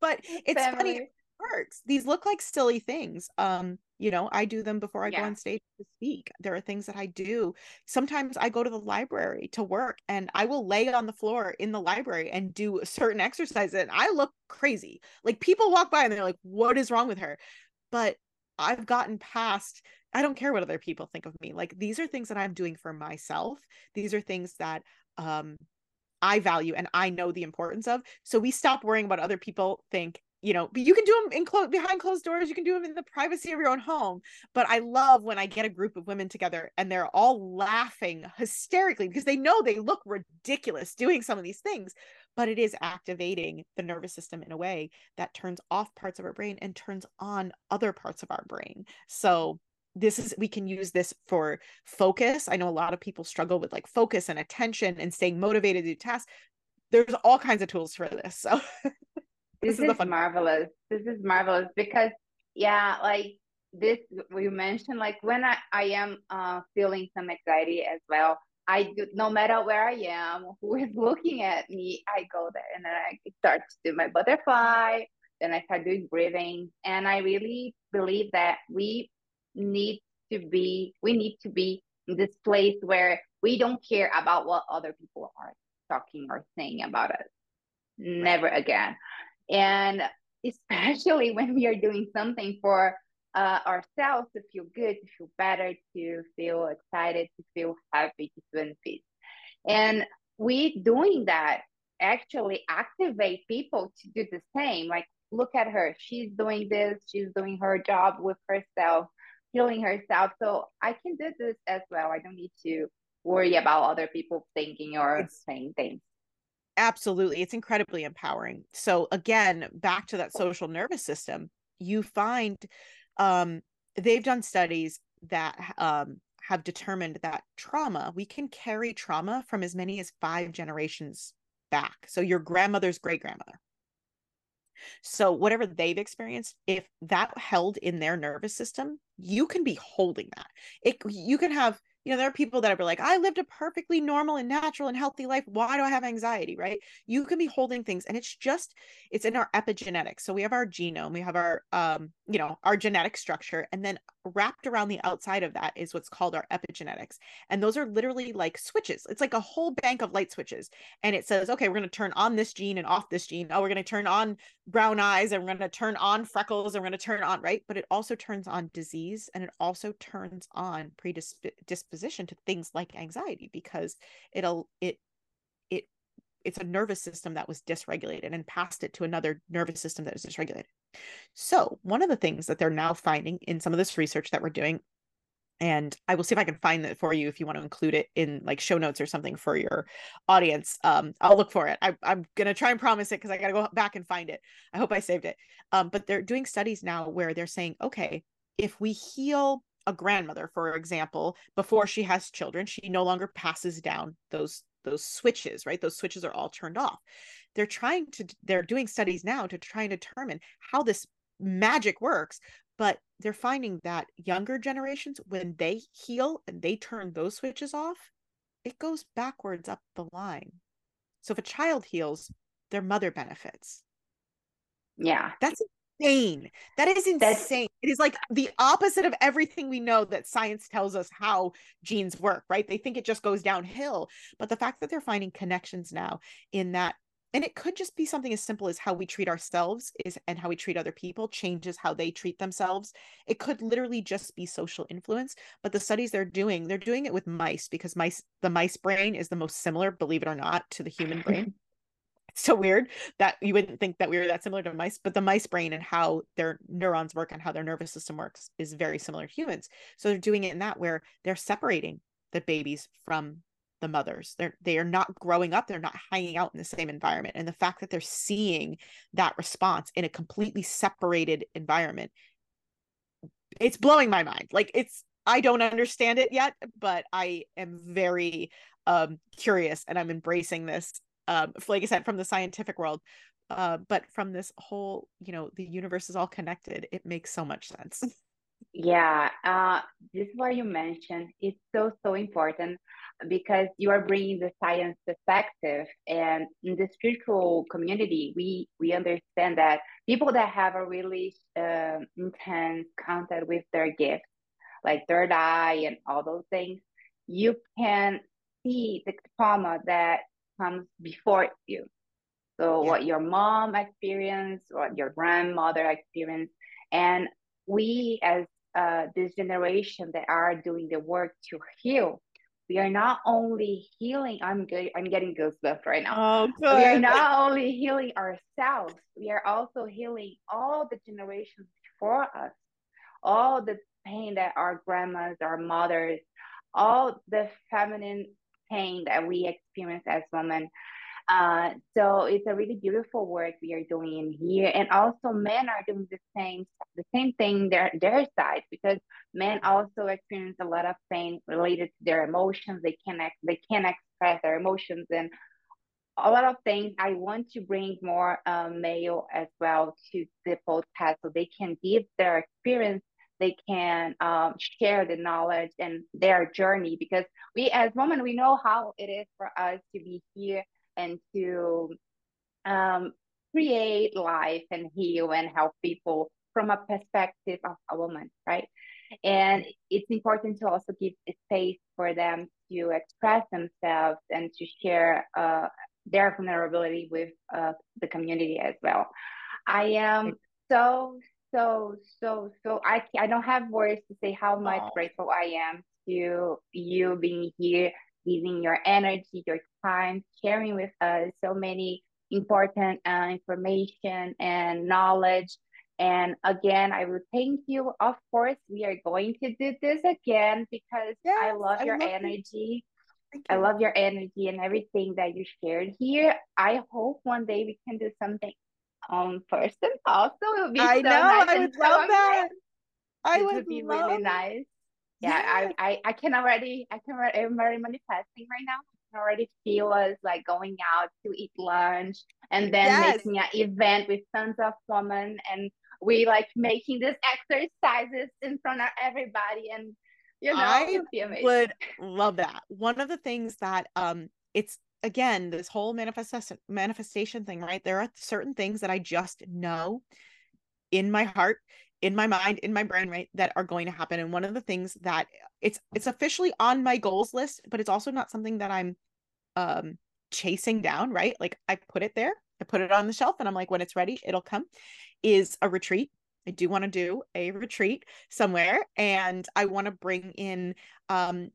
But it's family. Funny. Works. These look like silly things. Um, you know, I do them before I yeah. go on stage to speak. There are things that I do. Sometimes I go to the library to work, and I will lay on the floor in the library and do a certain exercise, and I look crazy. Like people walk by and they're like, what is wrong with her? But I've gotten past, I don't care what other people think of me. Like these are things that I'm doing for myself. These are things that um, I value and I know the importance of. So we stop worrying about other people think. You know, but you can do them in clo- behind closed doors. You can do them in the privacy of your own home. But I love when I get a group of women together and they're all laughing hysterically because they know they look ridiculous doing some of these things, but it is activating the nervous system in a way that turns off parts of our brain and turns on other parts of our brain. So this is, we can use this for focus. I know a lot of people struggle with like focus and attention and staying motivated to do tasks. There's all kinds of tools for this. So This, this is, is marvelous. This is marvelous because yeah, like this, you mentioned, like when I, I am uh, feeling some anxiety as well, I do, no matter where I am, who is looking at me, I go there and then I start to do my butterfly, then I start doing breathing. And I really believe that we need to be, we need to be in this place where we don't care about what other people are talking or saying about us. Never again. And especially when we are doing something for uh, ourselves to feel good, to feel better, to feel excited, to feel happy, to feel in peace. And we doing that actually activate people to do the same. Like, look at her. She's doing this. She's doing her job with herself, healing herself. So I can do this as well. I don't need to worry about other people thinking or it's, saying things. Absolutely. It's incredibly empowering. So again, back to that social nervous system, you find um, they've done studies that um, have determined that trauma, we can carry trauma from as many as five generations back. So your grandmother's great-grandmother. So whatever they've experienced, if that held in their nervous system, you can be holding that. It, you can have, you know, there are people that are like, I lived a perfectly normal and natural and healthy life. Why do I have anxiety? Right? You can be holding things, and it's just, it's in our epigenetics. So we have our genome, we have our, um, you know, our genetic structure, and then wrapped around the outside of that is what's called our epigenetics. And those are literally like switches. It's like a whole bank of light switches. And it says, okay, we're going to turn on this gene and off this gene. Oh, we're going to turn on brown eyes, and we're going to turn on freckles, and we're going to turn on, right? But it also turns on disease, and it also turns on predisposition to things like anxiety, because it'll, it, it, it's a nervous system that was dysregulated and passed it to another nervous system that was dysregulated. So one of the things that they're now finding in some of this research that we're doing, and I will see if I can find that for you, if you want to include it in like show notes or something for your audience, um, I'll look for it. I, I'm going to try and promise it, because I got to go back and find it. I hope I saved it. Um, but they're doing studies now where they're saying, okay, if we heal a grandmother, for example, before she has children, she no longer passes down those those switches, right? Those switches are all turned off. They're trying to, they're doing studies now to try and determine how this magic works, but they're finding that younger generations, when they heal and they turn those switches off, it goes backwards up the line. So if a child heals, their mother benefits. Yeah. That's insane. That is insane. That's- it is like the opposite of everything we know that science tells us how genes work, right? They think it just goes downhill, but the fact that they're finding connections now in that, and it could just be something as simple as how we treat ourselves is and how we treat other people changes how they treat themselves. It could literally just be social influence, but the studies they're doing, they're doing it with mice, because mice, the mice brain is the most similar, believe it or not, to the human brain. It's so weird that you wouldn't think that we were that similar to mice, but the mice brain and how their neurons work and how their nervous system works is very similar to humans. So they're doing it in that where they're separating the babies from the mothers. They're, they are not growing up. They're not hanging out in the same environment. And the fact that they're seeing that response in a completely separated environment, it's blowing my mind. Like it's, I don't understand it yet, but I am very um, curious, and I'm embracing this, um, like I said, from the scientific world, uh, but from this whole, you know, the universe is all connected. It makes so much sense. Yeah, uh, this is what you mentioned. It's so, so important, because you are bringing the science perspective, and in the spiritual community, we, we understand that people that have a really uh, intense contact with their gifts, like third eye and all those things, you can see the trauma that comes before you. So yeah. What your mom experienced, what your grandmother experienced, and we as Uh, this generation that are doing the work to heal, we are not only healing, I'm good, I'm getting goosebumps right now. Oh, good. We are not only healing ourselves, we are also healing all the generations before us, all the pain that our grandmas, our mothers, all the feminine pain that we experience as women. Uh, so it's a really beautiful work we are doing in here, and also men are doing the same the same thing their their side, because men also experience a lot of pain related to their emotions. They can't they can't express their emotions, and a lot of things. I want to bring more uh, male as well to the podcast so they can give their experience, they can um, share the knowledge and their journey, because we as women, we know how it is for us to be here and to um, create life and heal and help people from a perspective of a woman, right? And it's important to also give a space for them to express themselves and to share uh, their vulnerability with uh, the community as well. I am so, so, so, so, I, I don't have words to say how much Aww. grateful I am to you being here, giving your energy, your time, sharing with us so many important uh, information and knowledge. And again, I will thank you. Of course, we are going to do this again because yes, I love your I love energy. You. I love your energy and everything that you shared here. I hope one day we can do something in person. Also, it would be I so know, nice. I would so love that. I would, would be love... really nice. Yeah, yeah. I, I, I can already, I can, I'm very manifesting right now. Already feel us like going out to eat lunch and then yes. making an event with tons of women, and we like making these exercises in front of everybody, and you know, I would love that. One of the things that um it's again this whole manifestation manifestation thing, right? There are certain things that I just know in my heart, in my mind, in my brain, right, that are going to happen. And one of the things that it's, it's officially on my goals list, but it's also not something that I'm um, chasing down, right? Like I put it there, I put it on the shelf, and I'm like, when it's ready, it'll come, is a retreat. I do want to do a retreat somewhere. And I want to bring in um,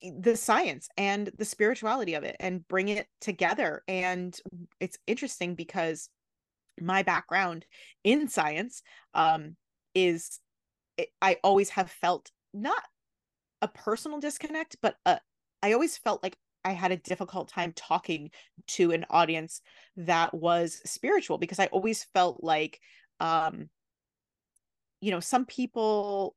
the science and the spirituality of it and bring it together. And it's interesting because my background in science, um, is it, I always have felt not a personal disconnect, but uh, I always felt like I had a difficult time talking to an audience that was spiritual, because I always felt like, um, you know, some people,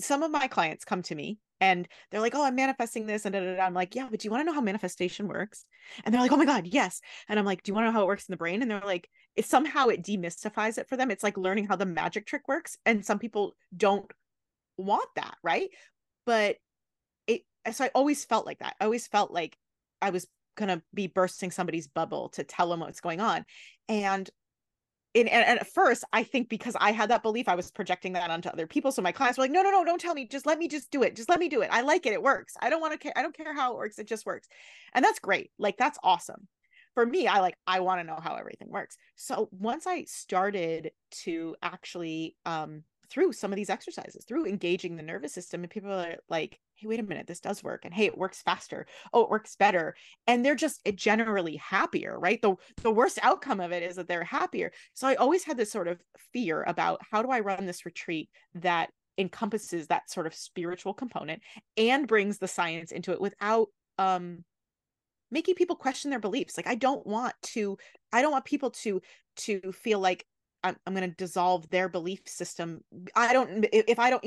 some of my clients come to me and they're like, oh, I'm manifesting this. And da, da, da. I'm like, yeah, but do you want to know how manifestation works? And they're like, oh my God, yes. And I'm like, do you want to know how it works in the brain? And they're like, it somehow it demystifies it for them. It's like learning how the magic trick works. And some people don't want that, right? But it, so I always felt like that. I always felt like I was going to be bursting somebody's bubble to tell them what's going on. And And, and at first, I think because I had that belief, I was projecting that onto other people. So my clients were like, no, no, no, don't tell me. Just let me just do it. Just let me do it. I like it. It works. I don't want to care. I don't care how it works. It just works. And that's great. Like, that's awesome. For me, I like, I want to know how everything works. So once I started to actually, um, through some of these exercises, through engaging the nervous system, and people are like, hey, wait a minute, this does work. And hey, it works faster. Oh, it works better. And they're just generally happier, right? The, the worst outcome of it is that they're happier. So I always had this sort of fear about, how do I run this retreat that encompasses that sort of spiritual component and brings the science into it without, um, making people question their beliefs. Like, I don't want to, I don't want people to, to feel like I'm, I'm going to dissolve their belief system. I don't, if I don't,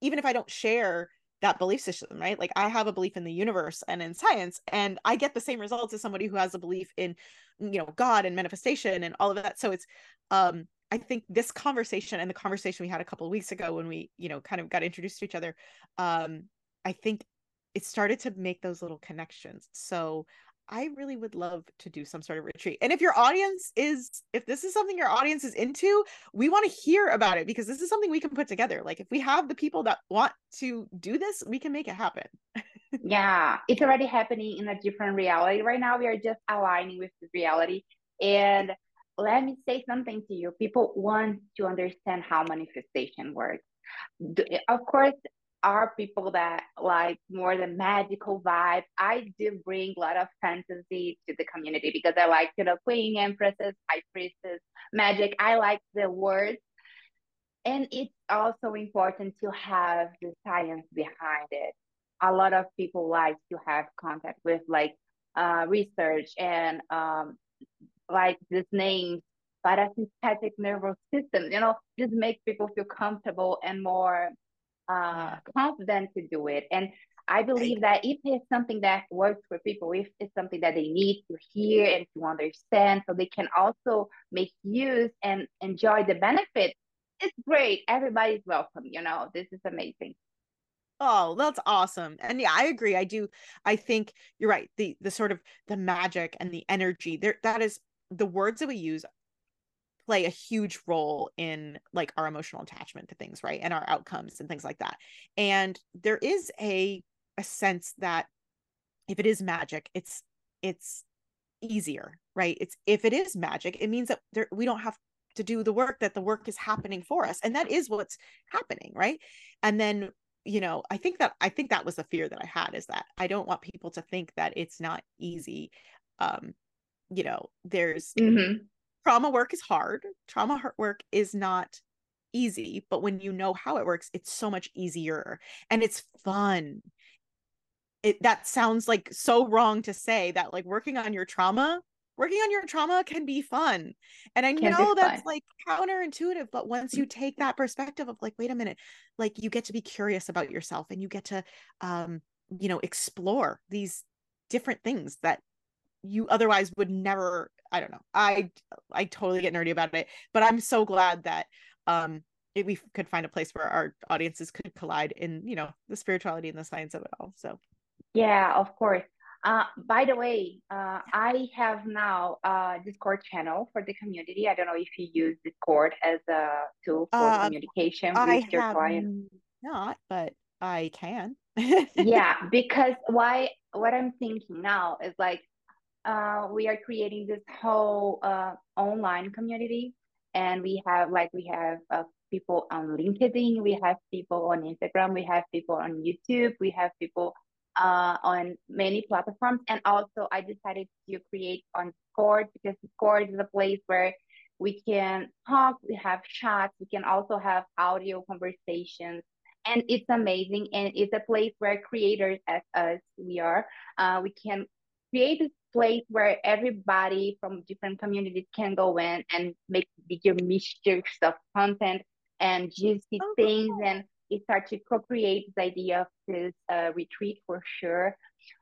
even if I don't share that belief system, right? Like, I have a belief in the universe and in science, and I get the same results as somebody who has a belief in, you know, God and manifestation and all of that. So it's, um, I think this conversation and the conversation we had a couple of weeks ago when we, you know, kind of got introduced to each other, um, I think it started to make those little connections. So I really would love to do some sort of retreat. And if your audience is, if this is something your audience is into, we want to hear about it, because this is something we can put together. Like, if we have the people that want to do this, we can make it happen. Yeah, it's already happening in a different reality right now. We are just aligning with the reality. And let me say something to you. People want to understand how manifestation works. Of course, are people that like more the magical vibe. I do bring a lot of fantasy to the community because I like, you know, queen, empresses, high priestess, magic. I like the words. And it's also important to have the science behind it. A lot of people like to have contact with like uh, research and um, like this name, parasympathetic nervous system, you know, just make people feel comfortable and more Uh, confident to do it. And I believe that if there's something that works for people, if it's something that they need to hear and to understand, so they can also make use and enjoy the benefits, it's great. Everybody's welcome. You know, this is amazing. Oh, that's awesome. And yeah, I agree. I do. I think you're right. The, the sort of the magic and the energy there, that is, the words that we use play a huge role in like our emotional attachment to things, right? And our outcomes and things like that. And there is a, a sense that if it is magic, it's, it's easier, right? It's, if it is magic, it means that there, we don't have to do the work, that the work is happening for us. And that is what's happening. Right. And then, you know, I think that, I think that was the fear that I had, is that I don't want people to think that it's not easy. Um, you know, there's, mm-hmm. trauma work is hard. Trauma work is not easy, but when you know how it works, it's so much easier and it's fun. It, that sounds like so wrong to say that, like, working on your trauma, working on your trauma can be fun. And I can know that's like counterintuitive, but once you take that perspective of like, wait a minute, like you get to be curious about yourself and you get to, um, you know, explore these different things that you otherwise would never. I don't know. I, I totally get nerdy about it, but I'm so glad that, um, it, we could find a place where our audiences could collide in, you know, the spirituality and the science of it all. So. Yeah, of course. Uh, by the way, uh, I have now a Discord channel for the community. I don't know if you use Discord as a tool for uh, communication with I your clients. Not, but I can. Yeah, because why, what I'm thinking now is like, Uh, we are creating this whole uh, online community, and we have like we have uh, people on LinkedIn, we have people on Instagram, we have people on YouTube, we have people uh, on many platforms. And also, I decided to create on Discord, because Discord is a place where we can talk, we have chats, we can also have audio conversations. And it's amazing, and it's a place where creators as us, we are, uh, we can create this place where everybody from different communities can go in and make bigger mixtures of content and juicy oh, things. Cool. And it starts to co-create this idea of this uh, retreat for sure.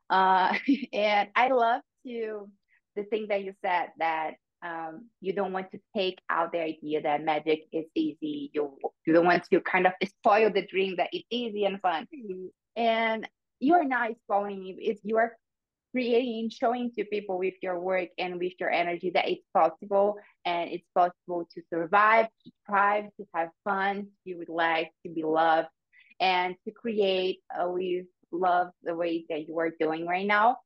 Uh, and I love to the thing that you said, that um, you don't want to take out the idea that magic is easy. You, you don't want to kind of spoil the dream that it's easy and fun. And you're not spoiling it. It's your creating, showing to people with your work and with your energy that it's possible, and it's possible to survive, to thrive, to have fun, to relax, to be loved, and to create uh, with love the way that you are doing right now.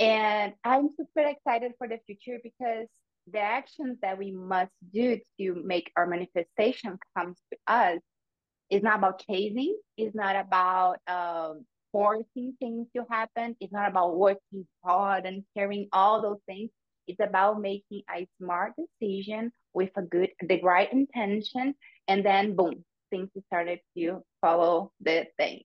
And I'm super excited for the future, because the actions that we must do to make our manifestation come to us is not about chasing, it's not about um, forcing things to happen. It's not about working hard and carrying all those things. It's about making a smart decision with a good, the right intention, and then boom, things started to follow the thing.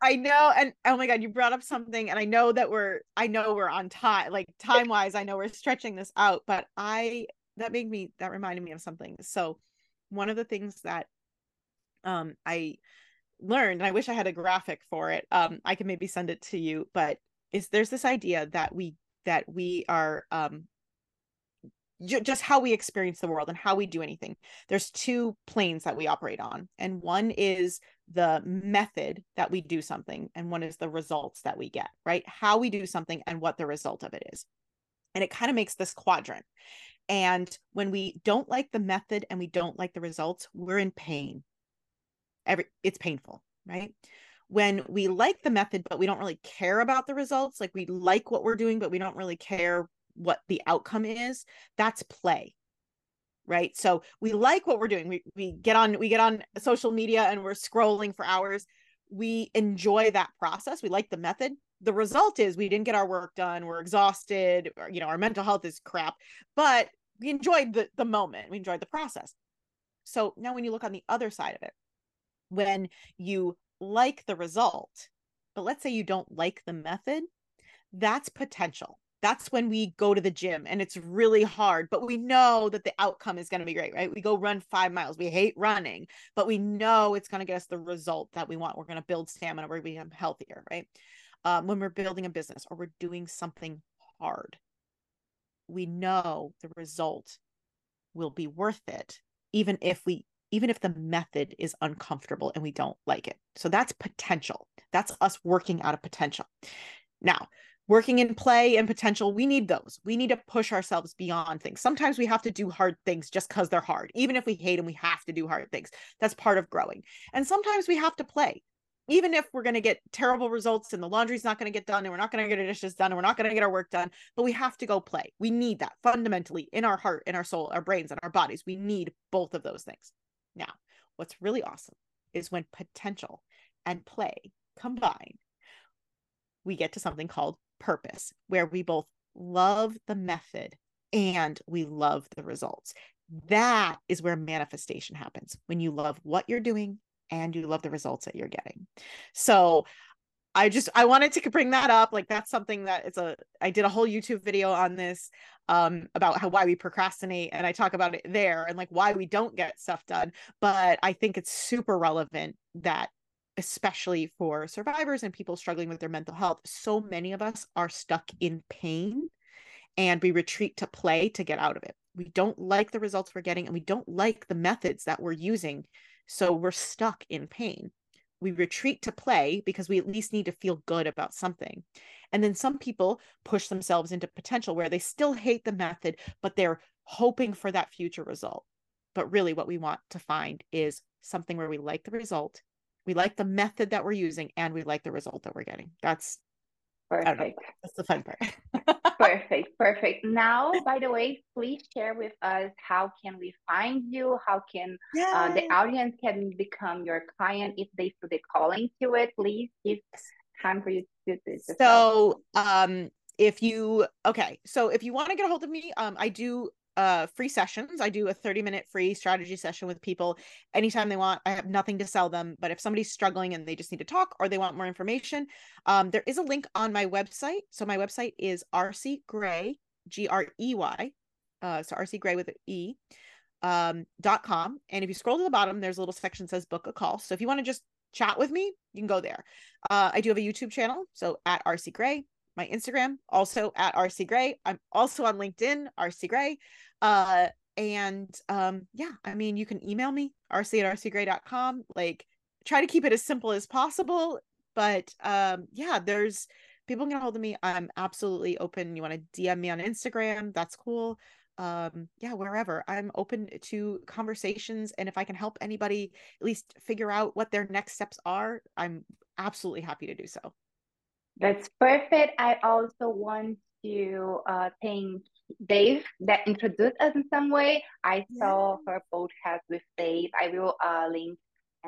I know, and oh my God, you brought up something, and I know that we're, I know we're on time, like time wise. I know we're stretching this out, but I that made me that reminded me of something. So, one of the things that um I. learned, and I wish I had a graphic for it. Um, I can maybe send it to you, but is there's this idea that we, that we are, um, j- just how we experience the world and how we do anything. There's two planes that we operate on. And one is the method that we do something, and one is the results that we get, right? How we do something and what the result of it is. And it kind of makes this quadrant. And when we don't like the method and we don't like the results, we're in pain. Every, it's painful, right? When we like the method, but we don't really care about the results, like we like what we're doing, but we don't really care what the outcome is, that's play, right? So we like what we're doing. We we get on, we get on social media and we're scrolling for hours. We enjoy that process. We like the method. The result is we didn't get our work done. We're exhausted. Or, you know, our mental health is crap, but we enjoyed the, the moment. We enjoyed the process. So now when you look on the other side of it, when you like the result, but let's say you don't like the method, that's potential. that's when we go to the gym and it's really hard, but we know that the outcome is going to be great, right? We go run five miles. We hate running, but we know it's going to get us the result that we want. We're going to build stamina. We're going to become healthier, right? Um, when we're building a business or we're doing something hard, we know the result will be worth it, even if we, even if the method is uncomfortable and we don't like it. So that's potential. That's us working out of potential. Now, working in play and potential, we need those. We need to push ourselves beyond things. Sometimes we have to do hard things just because they're hard. Even if we hate them, we have to do hard things. That's part of growing. And sometimes we have to play. Even if we're going to get terrible results and the laundry's not going to get done and we're not going to get our dishes done and we're not going to get our work done, but we have to go play. We need that fundamentally in our heart, in our soul, our brains, and our bodies. We need both of those things. Now, what's really awesome is when potential and play combine, we get to something called purpose, where we both love the method and we love the results. That is where manifestation happens, when you love what you're doing and you love the results that you're getting. So I just, I wanted to bring that up. Like, that's something that it's a, I did a whole YouTube video on this, um, about how, why we procrastinate. And I talk about it there and like why we don't get stuff done. But I think it's super relevant that, especially for survivors and people struggling with their mental health, so many of us are stuck in pain and we retreat to play to get out of it. We don't like the results we're getting and we don't like the methods that we're using. So we're stuck in pain. We retreat to play because we at least need to feel good about something. And then some people push themselves into potential where they still hate the method, but they're hoping for that future result. But really what we want to find is something where we like the result, we like the method that we're using, and we like the result that we're getting. That's perfect. That's the fun part. Perfect. Perfect. Now, by the way, please share with us, how can we find you? How can uh, the audience can become your client if they feel the calling to it? Please give time for you to do this. So um, if you, okay. So if you want to get a hold of me, um, I do Uh, free sessions. I do a thirty minute free strategy session with people anytime they want. I have nothing to sell them, but if somebody's struggling and they just need to talk or they want more information, um, there is a link on my website. So my website is R C Grey, G R E Y. Uh, so R C Grey with an E, um, dot com. And if you scroll to the bottom, there's a little section that says book a call. So if you want to just chat with me, you can go there. Uh, I do have a YouTube channel. So at R C Grey. My Instagram, also at R C Grey. I'm also on LinkedIn, R C Grey. Uh, and um, yeah, I mean, you can email me, R C at R C grey dot com. Like, try to keep it as simple as possible. But um, yeah, there's people can get a hold of me. I'm absolutely open. You want to D M me on Instagram? That's cool. Um, yeah, wherever. I'm open to conversations. And if I can help anybody at least figure out what their next steps are, I'm absolutely happy to do so. That's perfect. I also want to uh, thank Dave that introduced us in some way. I saw her podcast with Dave. I will uh, link,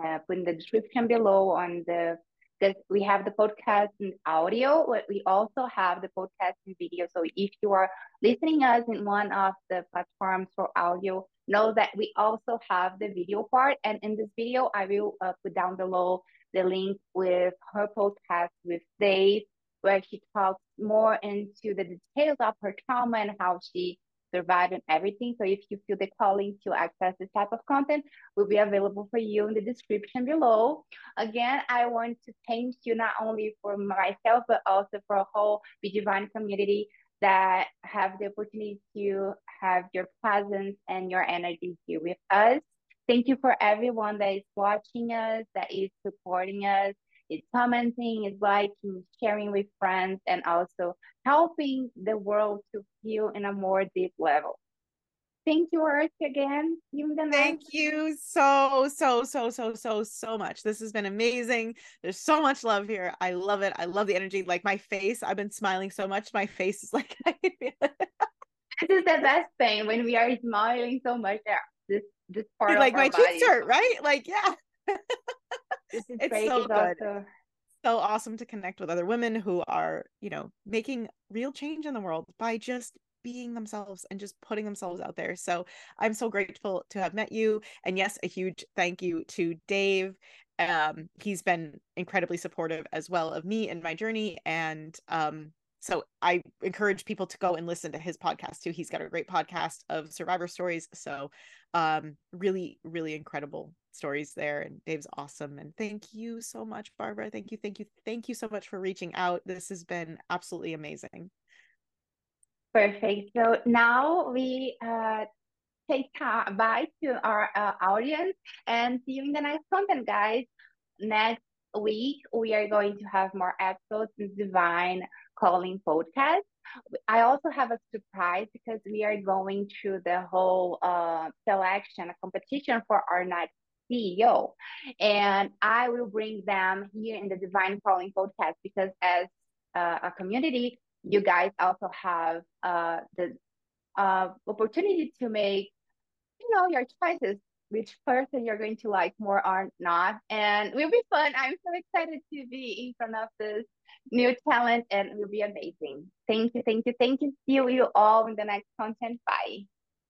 uh, put in the description below on the, because we have the podcast in audio, but we also have the podcast in video. So if you are listening us in one of the platforms for audio, know that we also have the video part. And in this video, I will uh, put down below the link with her podcast with Dave, where she talks more into the details of her trauma and how she survived and everything. So if you feel the calling to access this type of content, will be available for you in the description below. Again, I want to thank you not only for myself, but also for a whole Be Divine community that have the opportunity to have your presence and your energy here with us. Thank you for everyone that is watching us, that is supporting us, is commenting, is liking, sharing with friends, and also helping the world to heal in a more deep level. Thank you, R C, again. Thank you so, so, so, so, so, so much. This has been amazing. There's so much love here. I love it. I love the energy. Like, my face, I've been smiling so much. My face is like, I can feel it. This is the best thing, when we are smiling so much there. This this part like of my cheeks hurt, right? Like, yeah. This is it's so good. Also, so awesome to connect with other women who are, you know, making real change in the world by just being themselves and just putting themselves out there. So I'm so grateful to have met you. And yes, a huge thank you to Dave. Um, he's been incredibly supportive as well of me and my journey. And um, So I encourage people to go and listen to his podcast too. He's got a great podcast of survivor stories. So um, really, really incredible stories there. And Dave's awesome. And thank you so much, Barbara. Thank you. Thank you. Thank you so much for reaching out. This has been absolutely amazing. Perfect. So now we uh, take time, bye to our uh, audience, and see you in the next content, guys. Next week, we are going to have more episodes in Divine Calling Podcast. I also have a surprise because we are going through the whole uh, selection, a competition for our next C E O. And I will bring them here in the Divine Calling Podcast because as uh, a community, you guys also have uh, the uh, opportunity to make, you know, your choices, which person you're going to like more or not. And it will be fun. I'm so excited to be in front of this new talent, and it will be amazing. Thank you, thank you, thank you. See you all in the next content. Bye.